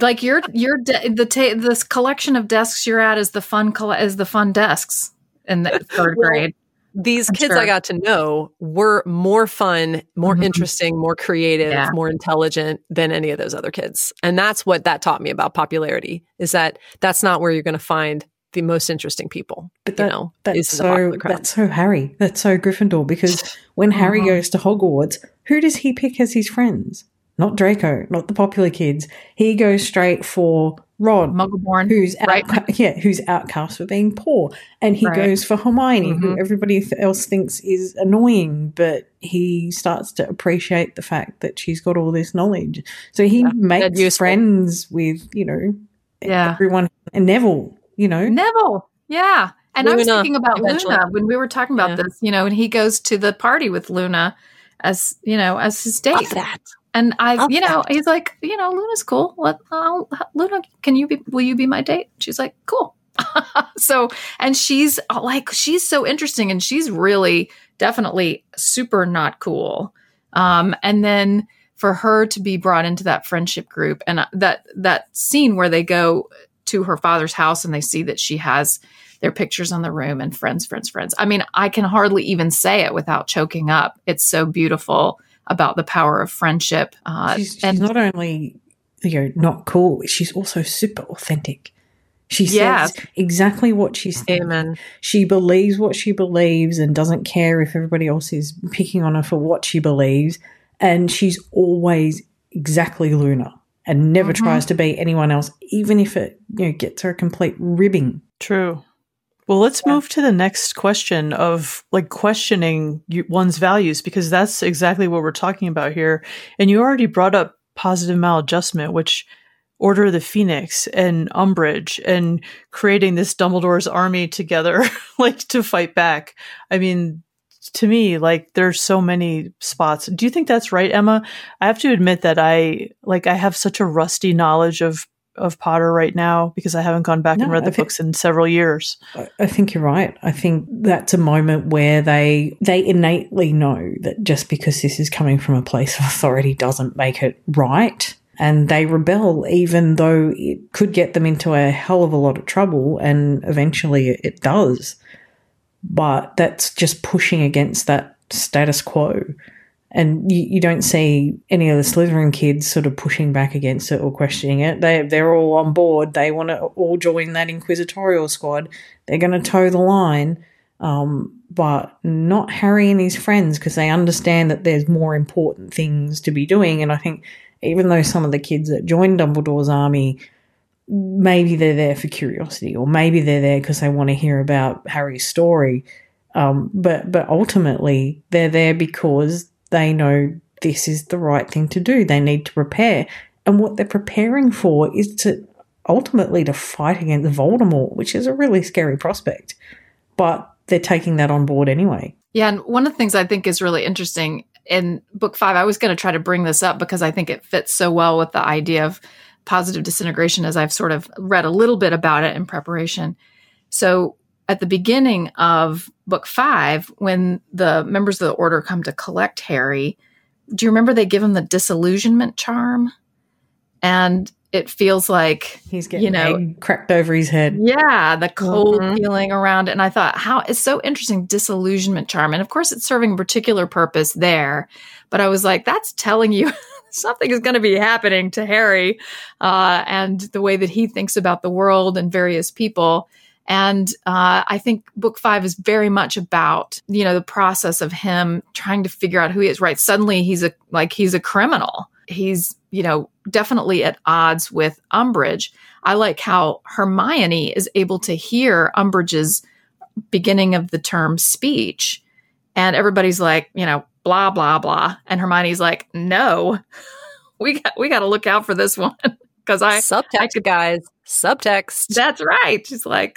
Like you're, you're de- the ta- this collection of desks you're at is the fun, coll- is the fun desks. In the third grade. Well, these I'm kids sure. I got to know were more fun, more mm-hmm. interesting, more creative, yeah. more intelligent than any of those other kids. And that's what that taught me about popularity, is that that's not where you're going to find the most interesting people. But that, you know, that's, so, that's so Harry. That's so Gryffindor, because when uh-huh. Harry goes to Hogwarts, who does he pick as his friends? Not Draco, not the popular kids. He goes straight for Ron, Muggleborn, who's out, right? yeah, who's outcast for being poor, and he right. goes for Hermione, mm-hmm. who everybody else thinks is annoying, but he starts to appreciate the fact that she's got all this knowledge. So he yeah, makes friends with, you know, yeah. everyone. And Neville, you know, Neville, yeah. And Luna, I was thinking about eventually. Luna when we were talking about yeah. this, you know, and he goes to the party with Luna as you know as his date. Love that. And I, you know, he's like, you know, Luna's cool. Let, I'll, Luna, can you be, will you be my date? She's like, cool. So, and she's like, she's so interesting and she's really definitely super not cool. Um, and then for her to be brought into that friendship group and that, that scene where they go to her father's house and they see that she has their pictures on the room and friends, friends, friends. I mean, I can hardly even say it without choking up. It's so beautiful. About the power of friendship. Uh, she's, she's and not only, you know, not cool, she's also super authentic. She yes. says exactly what she's thinking. She believes what she believes and doesn't care if everybody else is picking on her for what she believes. And she's always exactly Luna and never mm-hmm. tries to be anyone else, even if it, you know, gets her a complete ribbing. True. Well, let's yeah. move to the next question of like questioning one's values, because that's exactly what we're talking about here. And you already brought up positive maladjustment, which Order of the Phoenix and Umbridge and creating this Dumbledore's army together, like, to fight back. I mean, to me, like, there's so many spots. Do you think that's right, Emma? I have to admit that I, like, I have such a rusty knowledge of, of Potter right now because I haven't gone back no, and read the think, books in several years. I think you're right. I think that's a moment where they they innately know that just because this is coming from a place of authority doesn't make it right. And they rebel, even though it could get them into a hell of a lot of trouble, and eventually it does. But that's just pushing against that status quo. And you, you don't see any of the Slytherin kids sort of pushing back against it or questioning it. They, they're all on board. They want to all join that inquisitorial squad. They're going to toe the line, um, but not Harry and his friends, because they understand that there's more important things to be doing. And I think even though some of the kids that join Dumbledore's army, maybe they're there for curiosity, or maybe they're there because they want to hear about Harry's story. Um, but but ultimately they're there because they know this is the right thing to do. They need to prepare. And what they're preparing for is to ultimately to fight against Voldemort, which is a really scary prospect. But they're taking that on board anyway. Yeah, and one of the things I think is really interesting in book five, I was going to try to bring this up because I think it fits so well with the idea of positive disintegration, as I've sort of read a little bit about it in preparation. So at the beginning of book five, when the members of the order come to collect Harry, do you remember they give him the disillusionment charm? And it feels like he's getting, you know, cracked over his head. Yeah, the cold mm-hmm. feeling around. And I thought, how it's so interesting, disillusionment charm. And of course, it's serving a particular purpose there. But I was like, that's telling you something is going to be happening to Harry uh, and the way that he thinks about the world and various people. And uh, I think book five is very much about, you know, the process of him trying to figure out who he is, right? Suddenly he's a like he's a criminal. He's, you know, definitely at odds with Umbridge. I like how Hermione is able to hear Umbridge's beginning of the term speech, and everybody's like, you know, blah, blah, blah. And Hermione's like, no, we got, we got to look out for this one. Cause I subtext I could, guys subtext. That's right. She's like,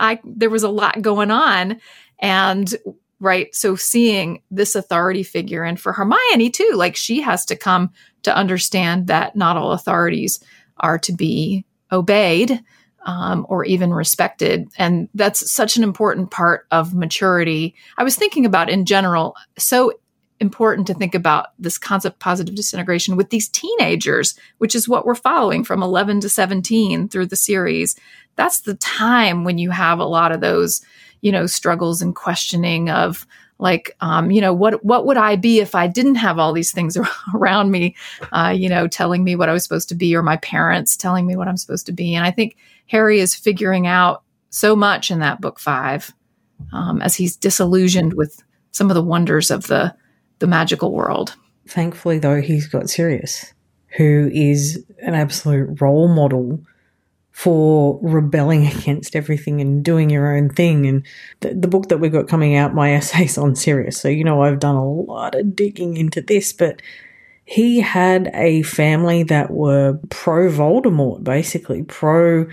I, there was a lot going on. And right. So seeing this authority figure, and for Hermione too, like she has to come to understand that not all authorities are to be obeyed um, or even respected. And that's such an important part of maturity. I was thinking about in general, so important to think about this concept of positive disintegration with these teenagers, which is what we're following from eleven to seventeen through the series. That's the time when you have a lot of those, you know, struggles and questioning of like, um, you know, what, what would I be if I didn't have all these things around me, uh, you know, telling me what I was supposed to be, or my parents telling me what I'm supposed to be. And I think Harry is figuring out so much in that book five, um, as he's disillusioned with some of the wonders of the, the magical world. Thankfully, though, he's got Sirius, who is an absolute role model for rebelling against everything and doing your own thing. And the, the book that we've got coming out, my essays on Sirius. So, you know, I've done a lot of digging into this, but he had a family that were pro-Voldemort, basically, pro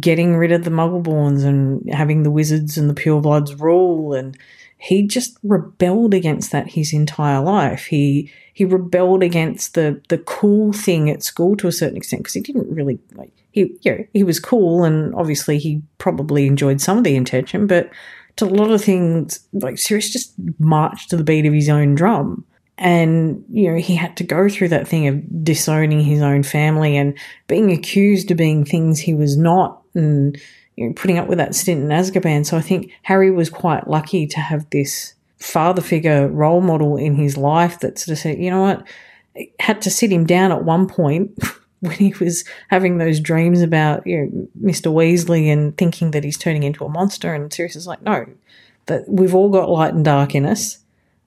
getting rid of the Muggleborns and having the wizards and the purebloods rule, and he just rebelled against that his entire life. He he rebelled against the the cool thing at school to a certain extent, because he didn't really like he you know, he was cool, and obviously he probably enjoyed some of the attention, but to a lot of things, like Sirius just marched to the beat of his own drum. And you know, he had to go through that thing of disowning his own family and being accused of being things he was not, and you know, putting up with that stint in Azkaban. So I think Harry was quite lucky to have this father figure role model in his life that sort of said, you know what, it had to sit him down at one point when he was having those dreams about, you know, Mister Weasley and thinking that he's turning into a monster. And Sirius is like, no, that we've all got light and dark in us,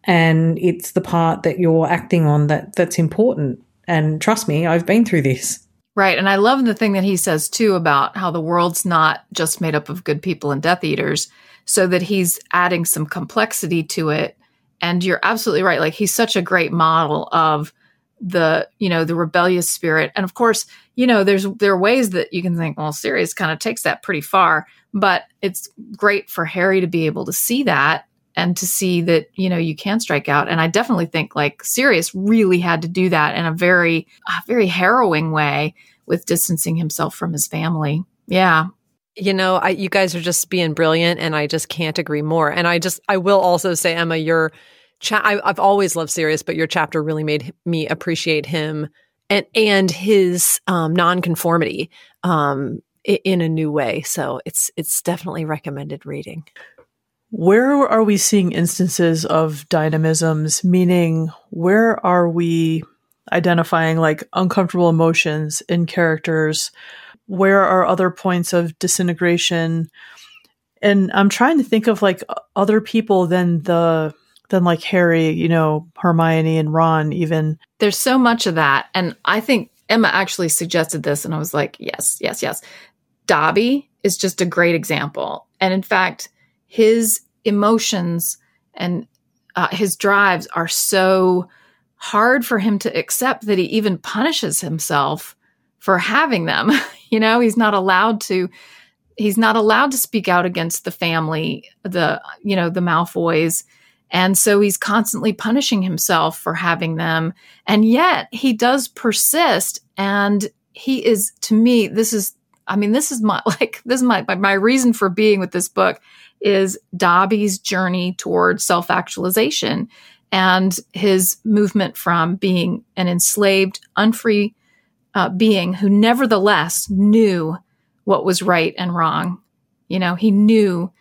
and it's the part that you're acting on that that's important. And trust me, I've been through this. Right, and I love the thing that he says, too, about how the world's not just made up of good people and Death Eaters, so that he's adding some complexity to it. And you're absolutely right. Like, he's such a great model of the, you know, the rebellious spirit. And, of course, you know, there's there are ways that you can think, well, Sirius kind of takes that pretty far, but it's great for Harry to be able to see that and to see that, you know, you can strike out. And I definitely think like Sirius really had to do that in a very, uh, very harrowing way with distancing himself from his family. Yeah. You know, I, you guys are just being brilliant, and I just can't agree more. And I just, I will also say, Emma, your, cha- I, I've always loved Sirius, but your chapter really made me appreciate him and and his um, nonconformity um, in a new way. So it's it's definitely recommended reading. Where are we seeing instances of dynamisms? Meaning, where are we identifying like uncomfortable emotions in characters? Where are other points of disintegration? And I'm trying to think of like other people than the than like Harry, you know, Hermione and Ron even. There's so much of that. And I think Emma actually suggested this, and I was like, yes, yes, yes. Dobby is just a great example. And in fact, his emotions and uh, his drives are so hard for him to accept that he even punishes himself for having them. You know, he's not allowed to, he's not allowed to speak out against the family, the, you know, the Malfoys. And so he's constantly punishing himself for having them. And yet he does persist. And he is, to me, this is, I mean, this is my, like, this is my, my, my reason for being with this book is Dobby's journey towards self-actualization and his movement from being an enslaved, unfree Uh, being who nevertheless knew what was right and wrong. You know, he knew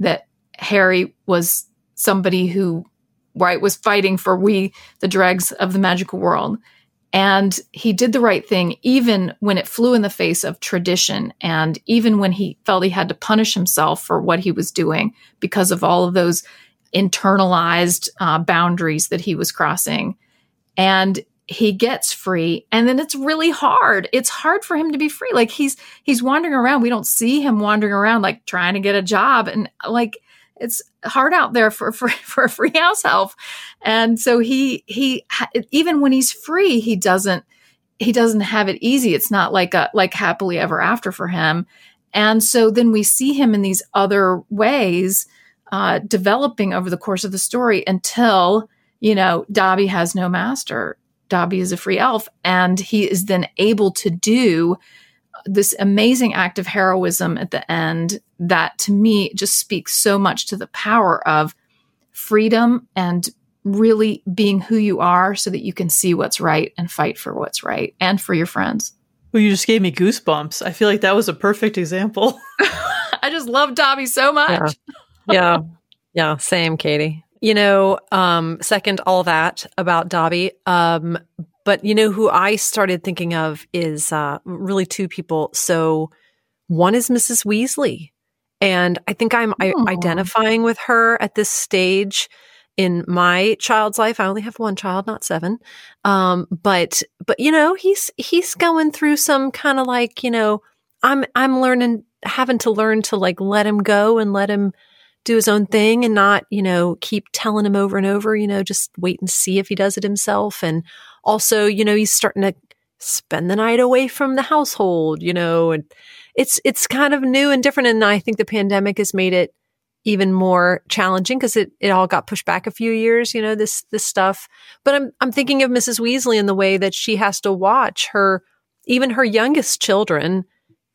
that Harry was somebody who, right, was fighting for we, the dregs of the magical world. And he did the right thing, even when it flew in the face of tradition. And even when he felt he had to punish himself for what he was doing because of all of those internalized uh, boundaries that he was crossing. And he gets free, and then it's really hard. It's hard for him to be free. Like he's, he's wandering around. We don't see him wandering around, like trying to get a job, and like, it's hard out there for, for, for a free house help. And so he, he, even when he's free, he doesn't, he doesn't have it easy. It's not like a, like happily ever after for him. And so then we see him in these other ways, uh, developing over the course of the story until, you know, Dobby has no master. Dobby is a free elf, and he is then able to do this amazing act of heroism at the end that, to me, just speaks so much to the power of freedom and really being who you are so that you can see what's right and fight for what's right and for your friends. Well, you just gave me goosebumps. I feel like that was a perfect example. I just love Dobby so much. Yeah, yeah, yeah, same, Katie. You know, um, second all that about Dobby. Um, but you know who I started thinking of is uh, really two people. So one is Missus Weasley. And I think I'm I- identifying with her at this stage in my child's life. I only have one child, not seven. Um, but, but you know, he's, he's going through some kind of like, you know, I'm, I'm learning, having to learn to like, let him go and let him do his own thing and not, you know, keep telling him over and over, you know, just wait and see if he does it himself. And also, you know, he's starting to spend the night away from the household, you know, and it's, it's kind of new and different. And I think the pandemic has made it even more challenging because it, it all got pushed back a few years, you know, this, this stuff. But I'm, I'm thinking of Missus Weasley in the way that she has to watch her, even her youngest children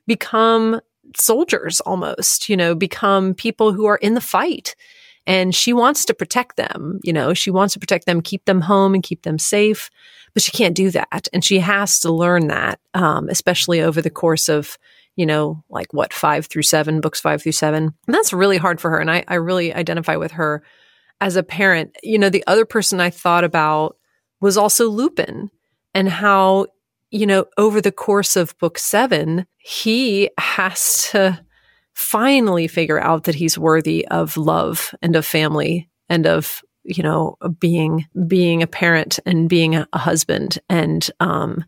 become soldiers almost, you know, become people who are in the fight. And she wants to protect them, you know, she wants to protect them, keep them home and keep them safe, but she can't do that. And she has to learn that, um, especially over the course of, you know, like what, five through seven, books five through seven. And that's really hard for her. And I, I really identify with her as a parent. You know, the other person I thought about was also Lupin and how, you know, over the course of book seven, he has to finally figure out that he's worthy of love and of family and of, you know, being being a parent and being a husband, and um,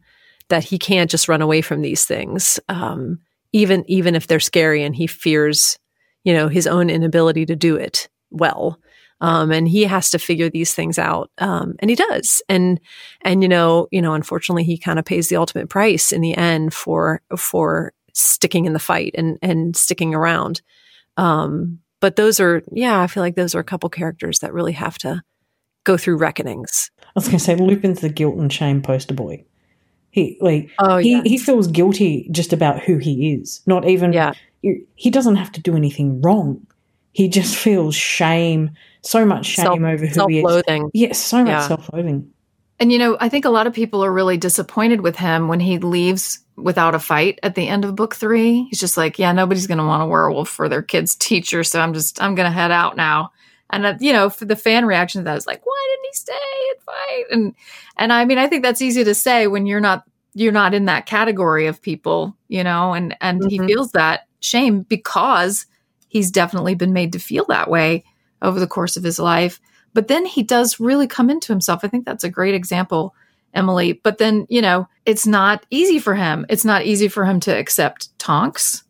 that he can't just run away from these things, um, even even if they're scary and he fears, you know, his own inability to do it well. Um, and he has to figure these things out. Um, and he does. And, and, you know, you know, unfortunately he kind of pays the ultimate price in the end for, for sticking in the fight and, and sticking around. Um, but those are, yeah, I feel like those are a couple characters that really have to go through reckonings. I was going to say Lupin's the guilt and shame poster boy. He, like, oh, he, yeah. he feels guilty just about who he is. Not even, yeah. he doesn't have to do anything wrong. He just feels shame, so much shame Self, over who self-loathing. he is. Yes, so much yeah. self-loathing. And, you know, I think a lot of people are really disappointed with him when he leaves without a fight at the end of book three. He's just like, yeah, nobody's going to want a werewolf for their kid's teacher, so I'm just, I'm going to head out now. And, uh, you know, for the fan reaction to that is like, why didn't he stay and fight? And, and I mean, I think that's easy to say when you're not, you're not in that category of people, you know, and, and mm-hmm. he feels that shame because he's definitely been made to feel that way over the course of his life. But then he does really come into himself. I think that's a great example, Emily. But then, you know, it's not easy for him. It's not easy for him to accept Tonks,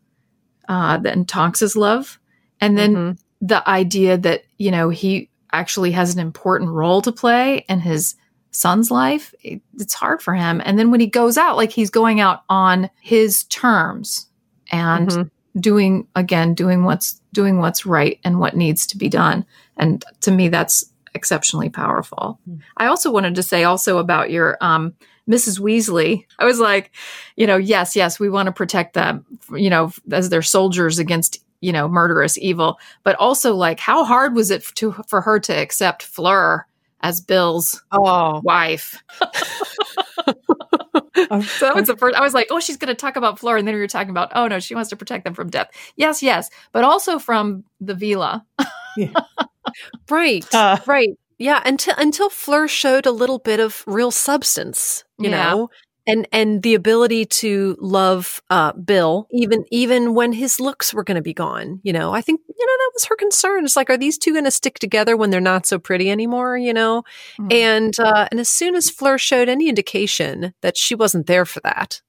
uh, and Tonks' love. And then mm-hmm. the idea that, you know, he actually has an important role to play in his son's life. It, it's hard for him. And then when he goes out, like he's going out on his terms and mm-hmm. doing again, doing what's doing what's right and what needs to be done. And to me, that's exceptionally powerful. Mm. I also wanted to say also about your um, Missus Weasley. I was like, you know, yes, yes, we want to protect them, you know, as their soldiers against, you know, murderous evil. But also, like, how hard was it to for her to accept Fleur as Bill's oh. wife? So that was the first. I was like, oh, she's going to talk about Fleur. And then we were talking about, oh, no, she wants to protect them from death. Yes, yes. But also from the Vila. Yeah. Right. Uh, right. Yeah. Until until Fleur showed a little bit of real substance, you yeah. know, and and the ability to love uh, Bill, even even when his looks were going to be gone. You know, I think, you know, that was her concern. It's like, are these two going to stick together when they're not so pretty anymore, you know? Mm. And uh, and as soon as Fleur showed any indication that she wasn't there for that,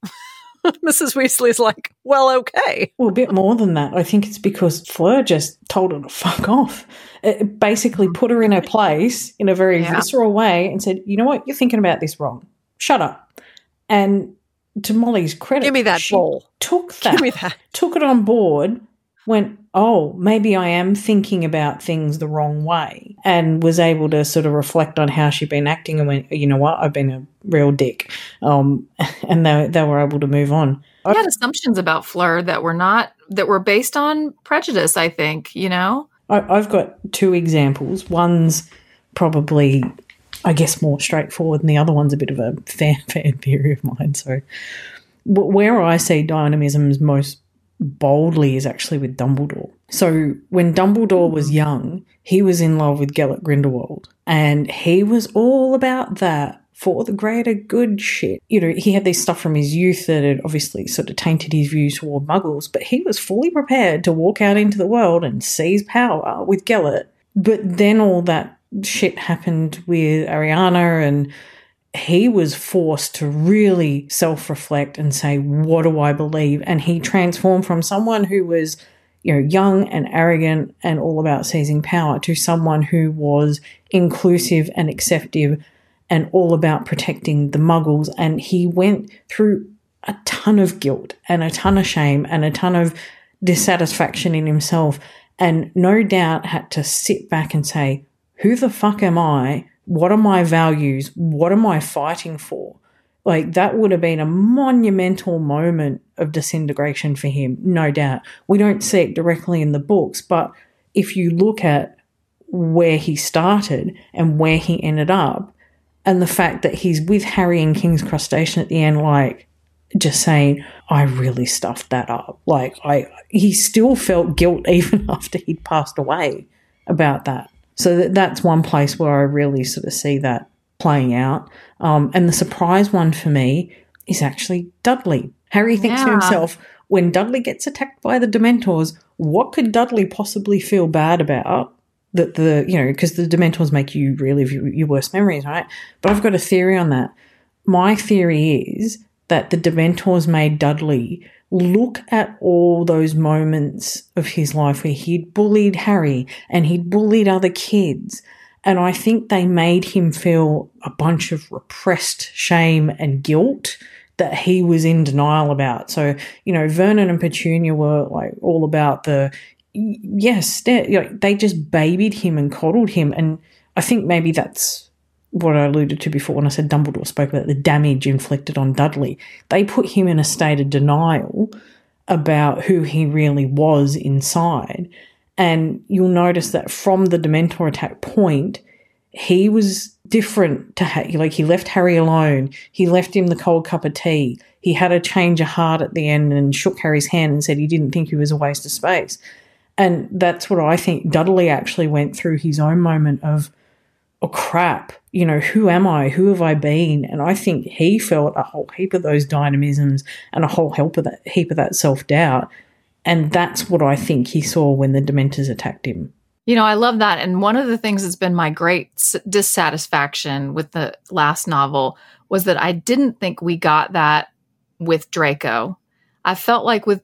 Missus Weasley's like, well, okay. Well, a bit more than that. I think it's because Fleur just told her to fuck off. It basically put her in her place in a very yeah. visceral way and said, you know what, you're thinking about this wrong. Shut up. And to Molly's credit, give me that she ball. took that, give me that, took it on board, went, oh, maybe I am thinking about things the wrong way, and was able to sort of reflect on how she'd been acting and went, you know what, I've been a real dick. Um, and they, they were able to move on. I had assumptions about Fleur that were not, that were based on prejudice, I think, you know. I, I've got two examples. One's probably, I guess, more straightforward, and the other one's a bit of a fan, fan theory of mine. So where I see dynamisms most boldly is actually with Dumbledore. So when Dumbledore was young, he was in love with Gellert Grindelwald, and he was all about that for the greater good shit. You know, he had this stuff from his youth that had obviously sort of tainted his views toward muggles, but he was fully prepared to walk out into the world and seize power with Gellert. But then all that shit happened with Ariana, and he was forced to really self-reflect and say, what do I believe? And he transformed from someone who was, you know, young and arrogant and all about seizing power to someone who was inclusive and acceptive and all about protecting the muggles. And he went through a ton of guilt and a ton of shame and a ton of dissatisfaction in himself, and no doubt had to sit back and say, who the fuck am I? What are my values? What am I fighting for? Like, that would have been a monumental moment of disintegration for him, no doubt. We don't see it directly in the books, but if you look at where he started and where he ended up, and the fact that he's with Harry in King's Cross Station at the end, like, just saying, I really stuffed that up. Like, I, he still felt guilt even after he'd passed away about that. So that's one place where I really sort of see that playing out. Um, and the surprise one for me is actually Dudley. Harry thinks yeah. to himself, when Dudley gets attacked by the Dementors, what could Dudley possibly feel bad about? That the, you know, because the Dementors make you relive your, your worst memories, right? But I've got a theory on that. My theory is that the Dementors made Dudley look at all those moments of his life where he'd bullied Harry and he'd bullied other kids. And I think they made him feel a bunch of repressed shame and guilt that he was in denial about. So, you know, Vernon and Petunia were like all about the, yes, you know, they just babied him and coddled him. And I think maybe that's what I alluded to before when I said Dumbledore spoke about the damage inflicted on Dudley. They put him in a state of denial about who he really was inside. And you'll notice that from the Dementor attack point, he was different to Harry. Like, he left Harry alone. He left him the cold cup of tea. He had a change of heart at the end and shook Harry's hand and said he didn't think he was a waste of space. And that's what I think Dudley actually went through, his own moment of, oh, crap, you know, who am I? Who have I been? And I think he felt a whole heap of those dynamisms and a whole heap of that, heap of that self-doubt. And that's what I think he saw when the Dementors attacked him. You know, I love that. And one of the things that's been my great s- dissatisfaction with the last novel was that I didn't think we got that with Draco. I felt like with,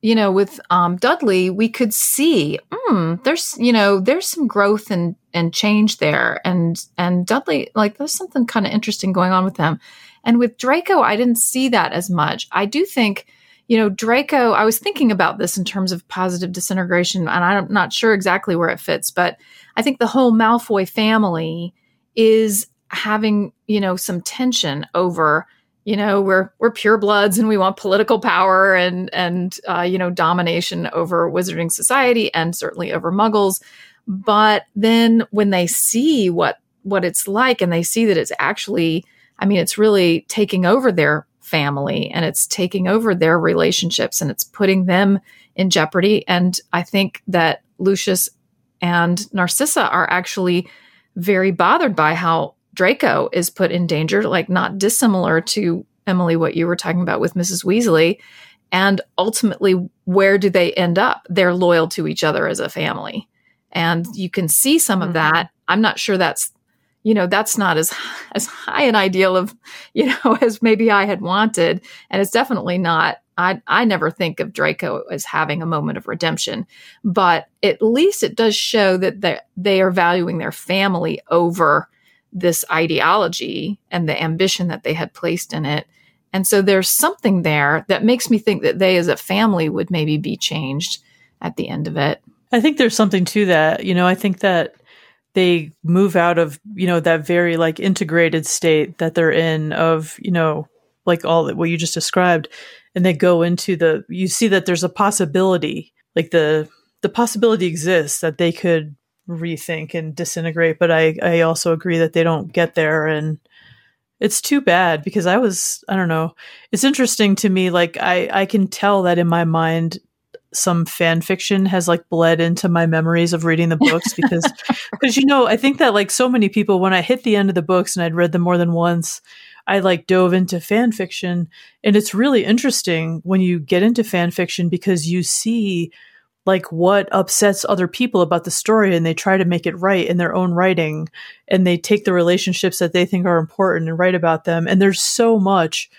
you know, with um, Dudley, we could see, mm, there's, you know, there's some growth and, and change there. And, and Dudley, like, there's something kind of interesting going on with him. And with Draco, I didn't see that as much. I do think... You know, Draco, I was thinking about this in terms of positive disintegration, and I'm not sure exactly where it fits, but I think the whole Malfoy family is having, you know, some tension over, you know, we're we're purebloods and we want political power and, and uh, you know, domination over wizarding society and certainly over muggles. But then when they see what what it's like and they see that it's actually, I mean, it's really taking over their family and it's taking over their relationships and it's putting them in jeopardy. And I think that Lucius and Narcissa are actually very bothered by how Draco is put in danger, like not dissimilar to, Emily, what you were talking about with Missus Weasley. And ultimately, where do they end up? They're loyal to each other as a family. And you can see some mm-hmm. of that. I'm not sure that's You know, that's not as as high an ideal of, you know, as maybe I had wanted. And it's definitely not, I I never think of Draco as having a moment of redemption. But at least it does show that they, they are valuing their family over this ideology and the ambition that they had placed in it. And so there's something there that makes me think that they as a family would maybe be changed at the end of it. I think there's something to that. You know, I think that they move out of, you know, that very like integrated state that they're in of, you know, like all that what you just described. And they go into the, you see that there's a possibility, like the, the possibility exists that they could rethink and disintegrate. But I, I also agree that they don't get there. And it's too bad because I was, I don't know. It's interesting to me. Like I, I can tell that in my mind, some fan fiction has like bled into my memories of reading the books because, because you know, I think that like so many people, when I hit the end of the books and I'd read them more than once, I like dove into fan fiction. And it's really interesting when you get into fan fiction because you see like what upsets other people about the story and they try to make it right in their own writing and they take the relationships that they think are important and write about them. And there's so much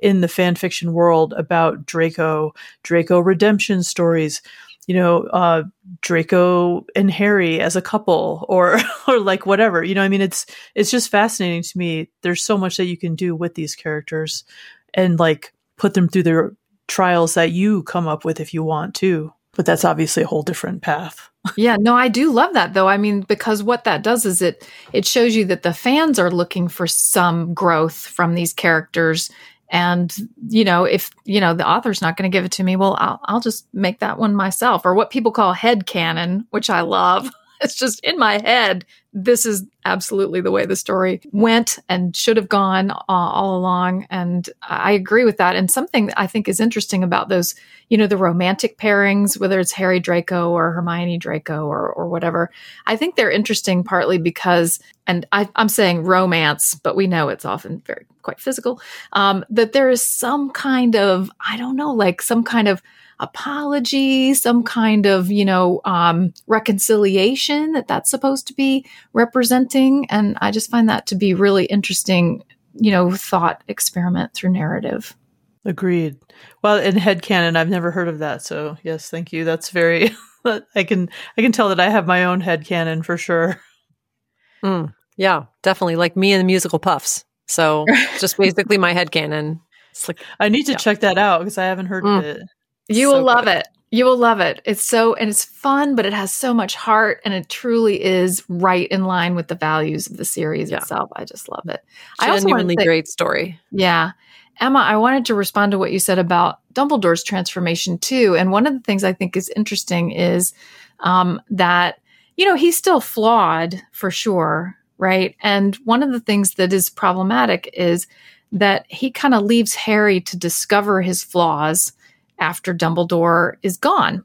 in the fan fiction world about Draco, Draco redemption stories, you know, uh, Draco and Harry as a couple or, or like whatever, you know, I mean, it's, it's just fascinating to me. There's so much that you can do with these characters and like put them through their trials that you come up with if you want to, but that's obviously a whole different path. Yeah, no, I do love that though. I mean, because what that does is it, it shows you that the fans are looking for some growth from these characters. And, you know, if, you know, the author's not going to give it to me, well, I'll, I'll just make that one myself, or what people call head canon, which I love. It's just in my head. This is absolutely the way the story went and should have gone uh, all along. And I agree with that. And something that I think is interesting about those, you know, the romantic pairings, whether it's Harry Draco or Hermione Draco or, or whatever, I think they're interesting partly because, and I, I'm saying romance, but we know it's often very quite physical, um, that there is some kind of, I don't know, like some kind of apology, some kind of, you know, um, reconciliation that that's supposed to be representing. And I just find that to be really interesting, you know, thought experiment through narrative. Agreed. Well, in headcanon, I've never heard of that. So yes, thank you. That's very, I can, I can tell that I have my own headcanon for sure. Mm, yeah, definitely. Like me and the musical Puffs. So it's just basically my headcanon. It's like, I need to yeah. check that out because I haven't heard mm. of it. You so will love good. it. You will love it. It's so, and it's fun, but it has so much heart, and it truly is right in line with the values of the series yeah. itself. I just love it. I also genuinely great story. Yeah. Emma, I wanted to respond to what you said about Dumbledore's transformation too. And one of the things I think is interesting is um, that, you know, he's still flawed for sure, right? And one of the things that is problematic is that he kind of leaves Harry to discover his flaws after Dumbledore is gone.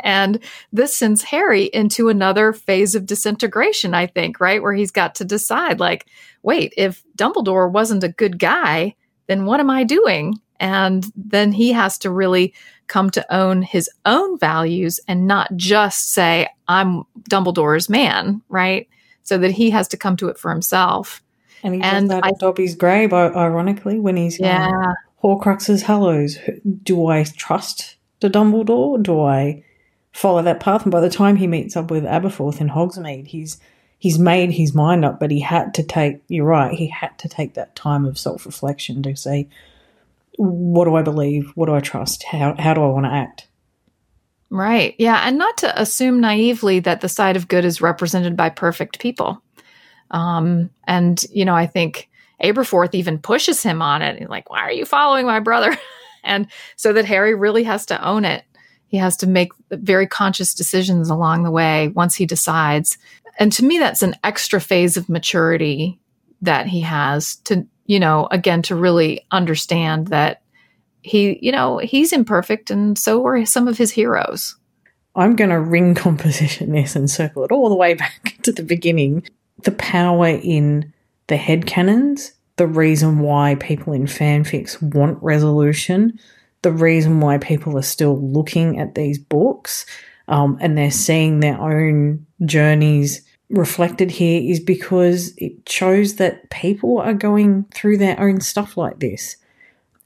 And this sends Harry into another phase of disintegration, I think, right? Where he's got to decide, like, wait, if Dumbledore wasn't a good guy, then what am I doing? And then he has to really come to own his own values and not just say, I'm Dumbledore's man, right? So that he has to come to it for himself. And he does that at Dobby's grave, ironically, when he's yeah. um, Horcrux's Hallows. Do I trust the Dumbledore? Do I follow that path? And by the time he meets up with Aberforth in Hogsmeade, he's he's made his mind up, but he had to take, you're right, he had to take that time of self-reflection to say, what do I believe? What do I trust? How how do I want to act? Right, yeah, and not to assume naively that the side of good is represented by perfect people. Um, and, you know, I think Aberforth even pushes him on it. He's like, why are you following my brother? And so that Harry really has to own it. He has to make very conscious decisions along the way once he decides. And to me, that's an extra phase of maturity that he has to, you know, again, to really understand that he, you know, he's imperfect, and so are some of his heroes. I'm going to ring composition this and circle it all the way back to the beginning. The power in the headcanons, the reason why people in fanfics want resolution, the reason why people are still looking at these books, Um, and they're seeing their own journeys reflected here, is because it shows that people are going through their own stuff like this.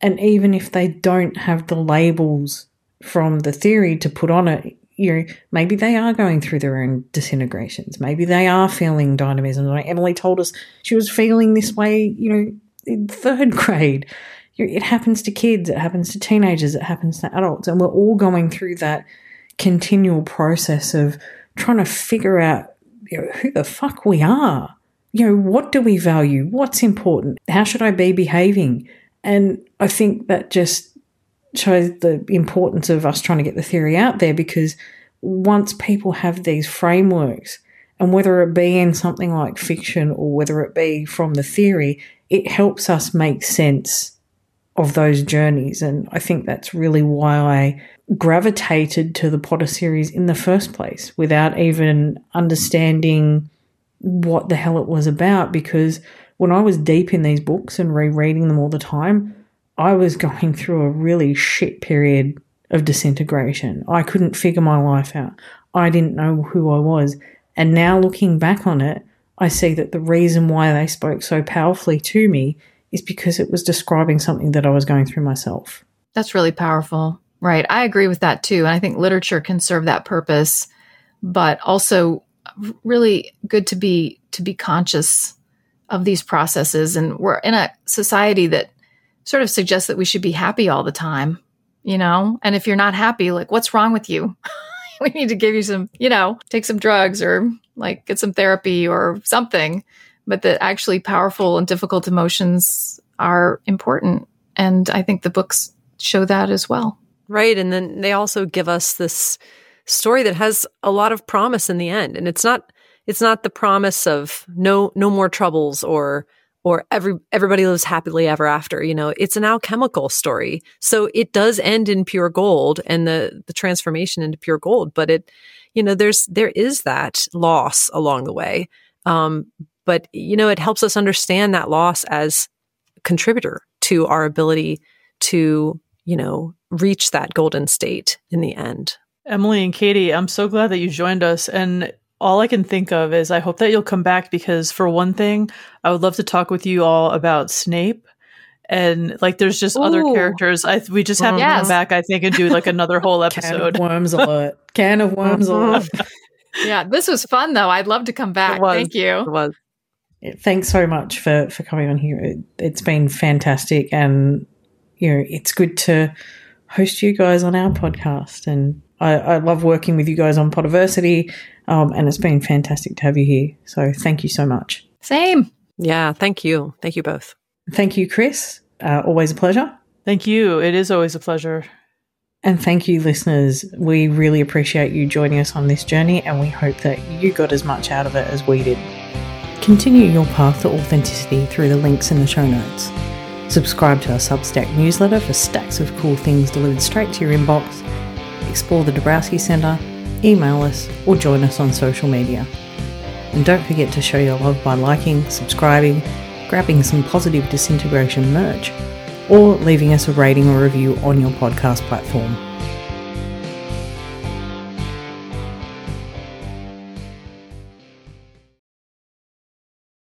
And even if they don't have the labels from the theory to put on it, you know, maybe they are going through their own disintegrations. Maybe they are feeling dynamism. Like Emily told us she was feeling this way, you know, in third grade. You know, it happens to kids. It happens to teenagers. It happens to adults. And we're all going through that continual process of trying to figure out, you know, who the fuck we are. You know, what do we value? What's important? How should I be behaving? And I think that just shows the importance of us trying to get the theory out there, because once people have these frameworks, and whether it be in something like fiction or whether it be from the theory, it helps us make sense of those journeys. And I think that's really why I gravitated to the Potter series in the first place, without even understanding what the hell it was about, because when I was deep in these books and rereading them all the time, I was going through a really shit period of disintegration. I couldn't figure my life out. I didn't know who I was. And now looking back on it, I see that the reason why they spoke so powerfully to me is because it was describing something that I was going through myself. That's really powerful. Right. I agree with that too. And I think literature can serve that purpose, but also really good to be, to be conscious of these processes. And we're in a society that sort of suggests that we should be happy all the time, you know, and if you're not happy, like, what's wrong with you? We need to give you some, you know, take some drugs or like get some therapy or something, but that actually powerful and difficult emotions are important. And I think the books show that as well. Right. And then they also give us this story that has a lot of promise in the end. And it's not it's not the promise of no no more troubles or or every everybody lives happily ever after. You know, it's an alchemical story. So it does end in pure gold and the, the transformation into pure gold. But it, you know, there's there is that loss along the way. Um, but you know, it helps us understand that loss as a contributor to our ability to, you know, reach that golden state in the end. Emily and Katy, I'm so glad that you joined us. And all I can think of is I hope that you'll come back, because for one thing, I would love to talk with you all about Snape And like, there's just Ooh. other characters. I we just have yes. to come back, I think, and do like another whole episode. Can of worms a lot. Can of worms a lot. Yeah, this was fun though. I'd love to come back. It was. Thank you. It was. Thanks so much for, for coming on here. It, it's been fantastic, and you know, it's good to host you guys on our podcast. And I, I love working with you guys on Potterversity, um, and it's been fantastic to have you here. So thank you so much. Same. Yeah. Thank you. Thank you both. Thank you, Chris. Uh, always a pleasure. Thank you. It is always a pleasure. And thank you, listeners. We really appreciate you joining us on this journey, and we hope that you got as much out of it as we did. Continue your path to authenticity through the links in the show notes. Subscribe to our Substack newsletter for stacks of cool things delivered straight to your inbox. Explore the Dabrowski Center, email us, or join us on social media. And don't forget to show your love by liking, subscribing, grabbing some Positive Disintegration merch, or leaving us a rating or review on your podcast platform.